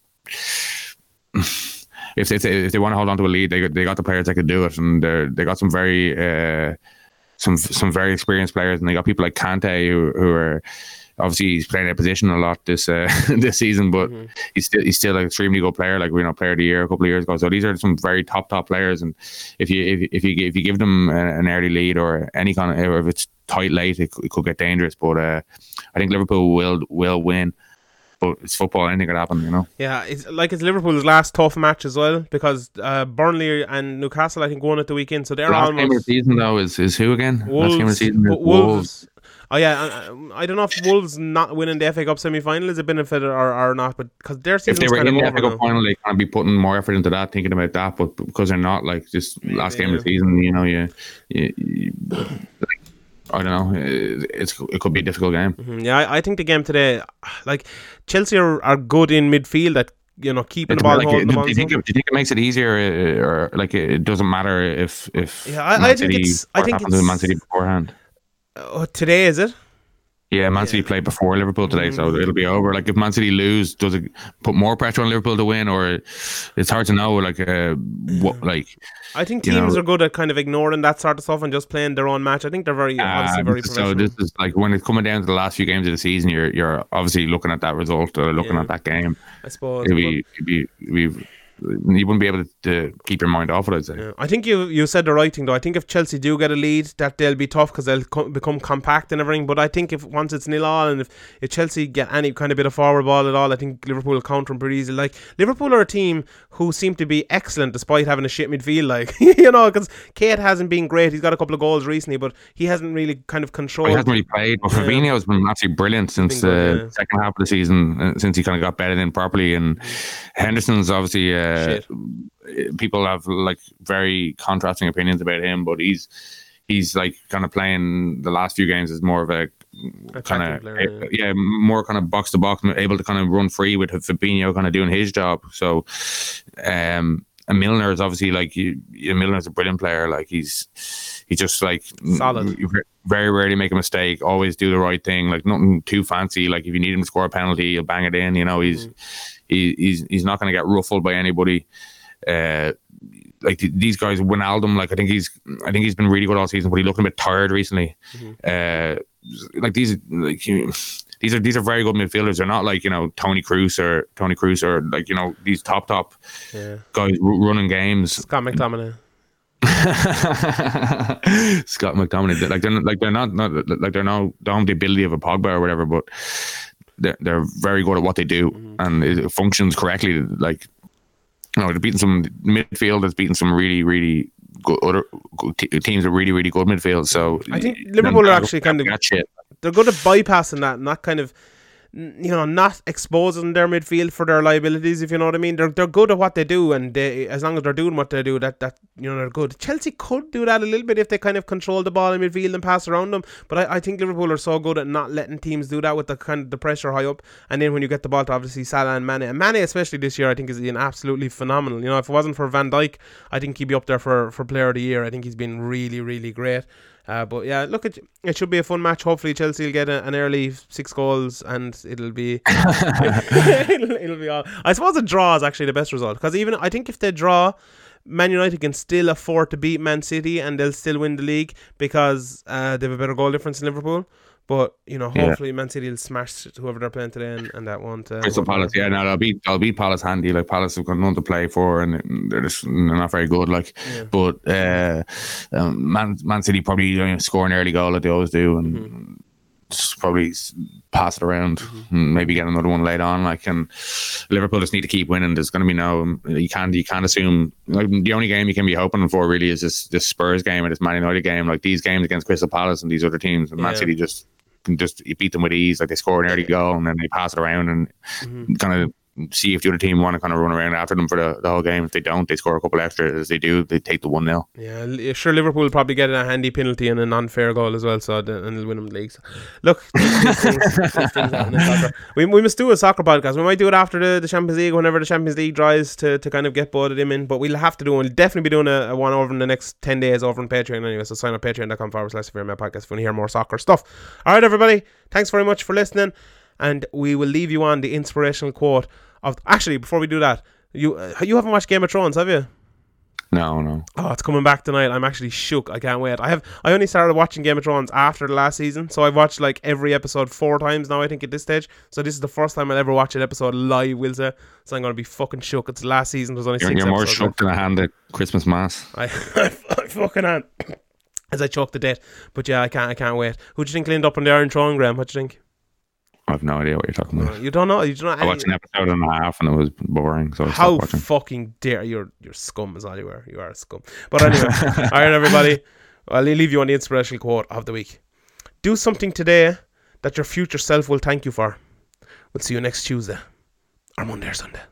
if they if they want to hold on to a lead, they got, they got the players that could do it, and they got some very uh, some some very experienced players, and they got people like Kante who who are. Obviously, he's playing that position a lot this uh, this season, but mm-hmm. he's still he's still an extremely good player. Like we you know, player of the year a couple of years ago. So these are some very top top players, and if you if if you if you give them an early lead or any kind of, or if it's tight late, it, it could get dangerous. But uh, I think Liverpool will will win. But it's football; anything could happen, you know. Yeah, it's like it's Liverpool's last tough match as well, because uh, Burnley and Newcastle, I think, won at the weekend, so they're last almost. Last game of the season though is is who again? Wolves. Last game of the season is Wolves. Oh yeah, I, I don't know if Wolves not winning the F A Cup semi-final is a benefit or, or not, but because their season's kind of over. If they were in the F A Cup final, they can't be putting more effort into that, thinking about that. But because they're not, like just last game of the season, you know, you, you, you like, I don't know, it's it could be a difficult game. Mm-hmm. Yeah, I, I think the game today, like Chelsea are, are good in midfield at you know keeping it's the ball. Like, holding do, the ball do, you think it, do you think it makes it easier, or, or like it doesn't matter if if yeah, I, I think it's I think it's Man City beforehand. Oh, today is it? Yeah, Man City yeah. played before Liverpool today, mm-hmm. so it'll be over. Like if Man City lose, does it put more pressure on Liverpool to win, or it's hard to know? Like, uh, what? Like, I think teams know, are good at kind of ignoring that sort of stuff and just playing their own match. I think they're very obviously uh, very. So this is like when it's coming down to the last few games of the season, you're you're obviously looking at that result or looking yeah. at that game. I suppose we we we. You wouldn't be able to, to keep your mind off it, I'd say. Yeah. I think you you said the right thing though. I think if Chelsea do get a lead, that they'll be tough because they'll co- become compact and everything. But I think if once it's nil all, and if, if Chelsea get any kind of bit of forward ball at all, I think Liverpool will counter them pretty easily. Like Liverpool are a team who seem to be excellent despite having a shit midfield. Like you know, because Kate hasn't been great. He's got a couple of goals recently, but he hasn't really kind of controlled. Well, he hasn't really played. But well, Fabinho has yeah. been absolutely brilliant since the uh, yeah. second half of the season, uh, since he kind of got bedded in properly. And Henderson's obviously. Uh, Uh, people have like very contrasting opinions about him, but he's he's like kind of playing the last few games as more of a kind of yeah. yeah more kind of box to box, able to kind of run free with Fabinho kind of doing his job. So um, and Milner is obviously like you, Milner's a brilliant player. Like he's he's just like solid. Very rarely make a mistake. Always do the right thing. Like nothing too fancy. Like if you need him to score a penalty, he'll bang it in. You know he's. Mm. He, he's he's not going to get ruffled by anybody. Uh, like th- these guys, Wijnaldum, like I think he's I think he's been really good all season, but he's looking a bit tired recently. Mm-hmm. Uh, like these, like you, these are these are very good midfielders. They're not like you know Tony Cruz or Tony Cruz or like you know these top top yeah. guys r- running games. Scott McTominay. Scott McTominay. Like they're like they're not, not like they're not they don't have the ability of a Pogba or whatever, but. They're, they're very good at what they do, mm-hmm. and it functions correctly. Like, you know, they're beating some midfield, that's beating some really, really good other good t- teams with really, really good midfield. So I think Liverpool are actually kind of shit. They're good at bypassing that, and that kind of. You know, not exposing their midfield for their liabilities, if you know what I mean. They're they're good at what they do, and they as long as they're doing what they do, that that you know they're good. Chelsea could do that a little bit if they kind of control the ball in midfield and pass around them. But I, I think Liverpool are so good at not letting teams do that with the kind of the pressure high up. And then when you get the ball to obviously Salah and Mane, and Mane especially this year, I think is been absolutely phenomenal. You know, if it wasn't for Van Dijk, I think he'd be up there for for Player of the Year. I think he's been really really great. Uh, but yeah, look, it, it should be a fun match. Hopefully Chelsea will get a, an early six goals and it'll be it'll, it'll be all. I suppose a draw is actually the best result, because even I think if they draw, Man United can still afford to beat Man City and they'll still win the league because uh, they have a better goal difference than Liverpool. But you know, hopefully yeah. Man City will smash whoever they're playing today, and, and that won't. Uh, Crystal Palace, yeah, no, I'll beat I'll beat Palace handy. Like Palace have got none to play for, and they're just they're not very good. Like, yeah. but uh, um, Man Man City probably you know, score an early goal like they always do, and mm-hmm. just probably pass it around, mm-hmm. maybe get another one later on. Like, and Liverpool just need to keep winning. There's going to be no, you can't, you can't assume. Like, the only game you can be hoping for really is this this Spurs game and this Man United game. Like, these games against Crystal Palace and these other teams, and Man yeah. City just can just you beat them with ease. Like, they score an early goal and then they pass it around and mm-hmm. kind of see if the other team want to kind of run around after them for the, the whole game. If they don't, they score a couple extra. As they do, they take the one nil. Yeah, sure, Liverpool will probably get a handy penalty and an unfair goal as well, so the, and they'll win them the league. So, look, these things, these things happen in soccer. We, we must do a soccer podcast. We might do it after the, the Champions League, whenever the Champions League dries, to, to kind of get both of them in, but we'll have to do one. We'll definitely be doing a, a one over in the next ten days over on Patreon anyway, so sign up patreon.com forward slash Severe M M A podcast if you want to hear more soccer stuff. Alright everybody, thanks very much for listening, and we will leave you on the inspirational quote of, actually, before we do that, you uh, you haven't watched Game of Thrones, have you? No, no. Oh, it's coming back tonight. I'm actually shook. I can't wait. I have. I only started watching Game of Thrones after the last season, so I've watched like every episode four times now, I think, at this stage. So this is the first time I'll ever watch an episode live, will say. So I'm going to be fucking shook. It's the last season. There's only you're, six you're episodes. You're more shook than I hand at Christmas Mass. I, I, I fucking am. As I choke to death. But yeah, I can't, I can't wait. Who do you think lined up on the Iron Throne, Graham? What do you think? I have no idea what you're talking about. You don't know. You don't know. I watched an episode and a half and it was boring. So I how fucking dare you're you're scum is all you are. You are a scum. But anyway, all right, everybody. I'll leave you on the inspirational quote of the week. Do something today that your future self will thank you for. We'll see you next Tuesday or Monday or Sunday.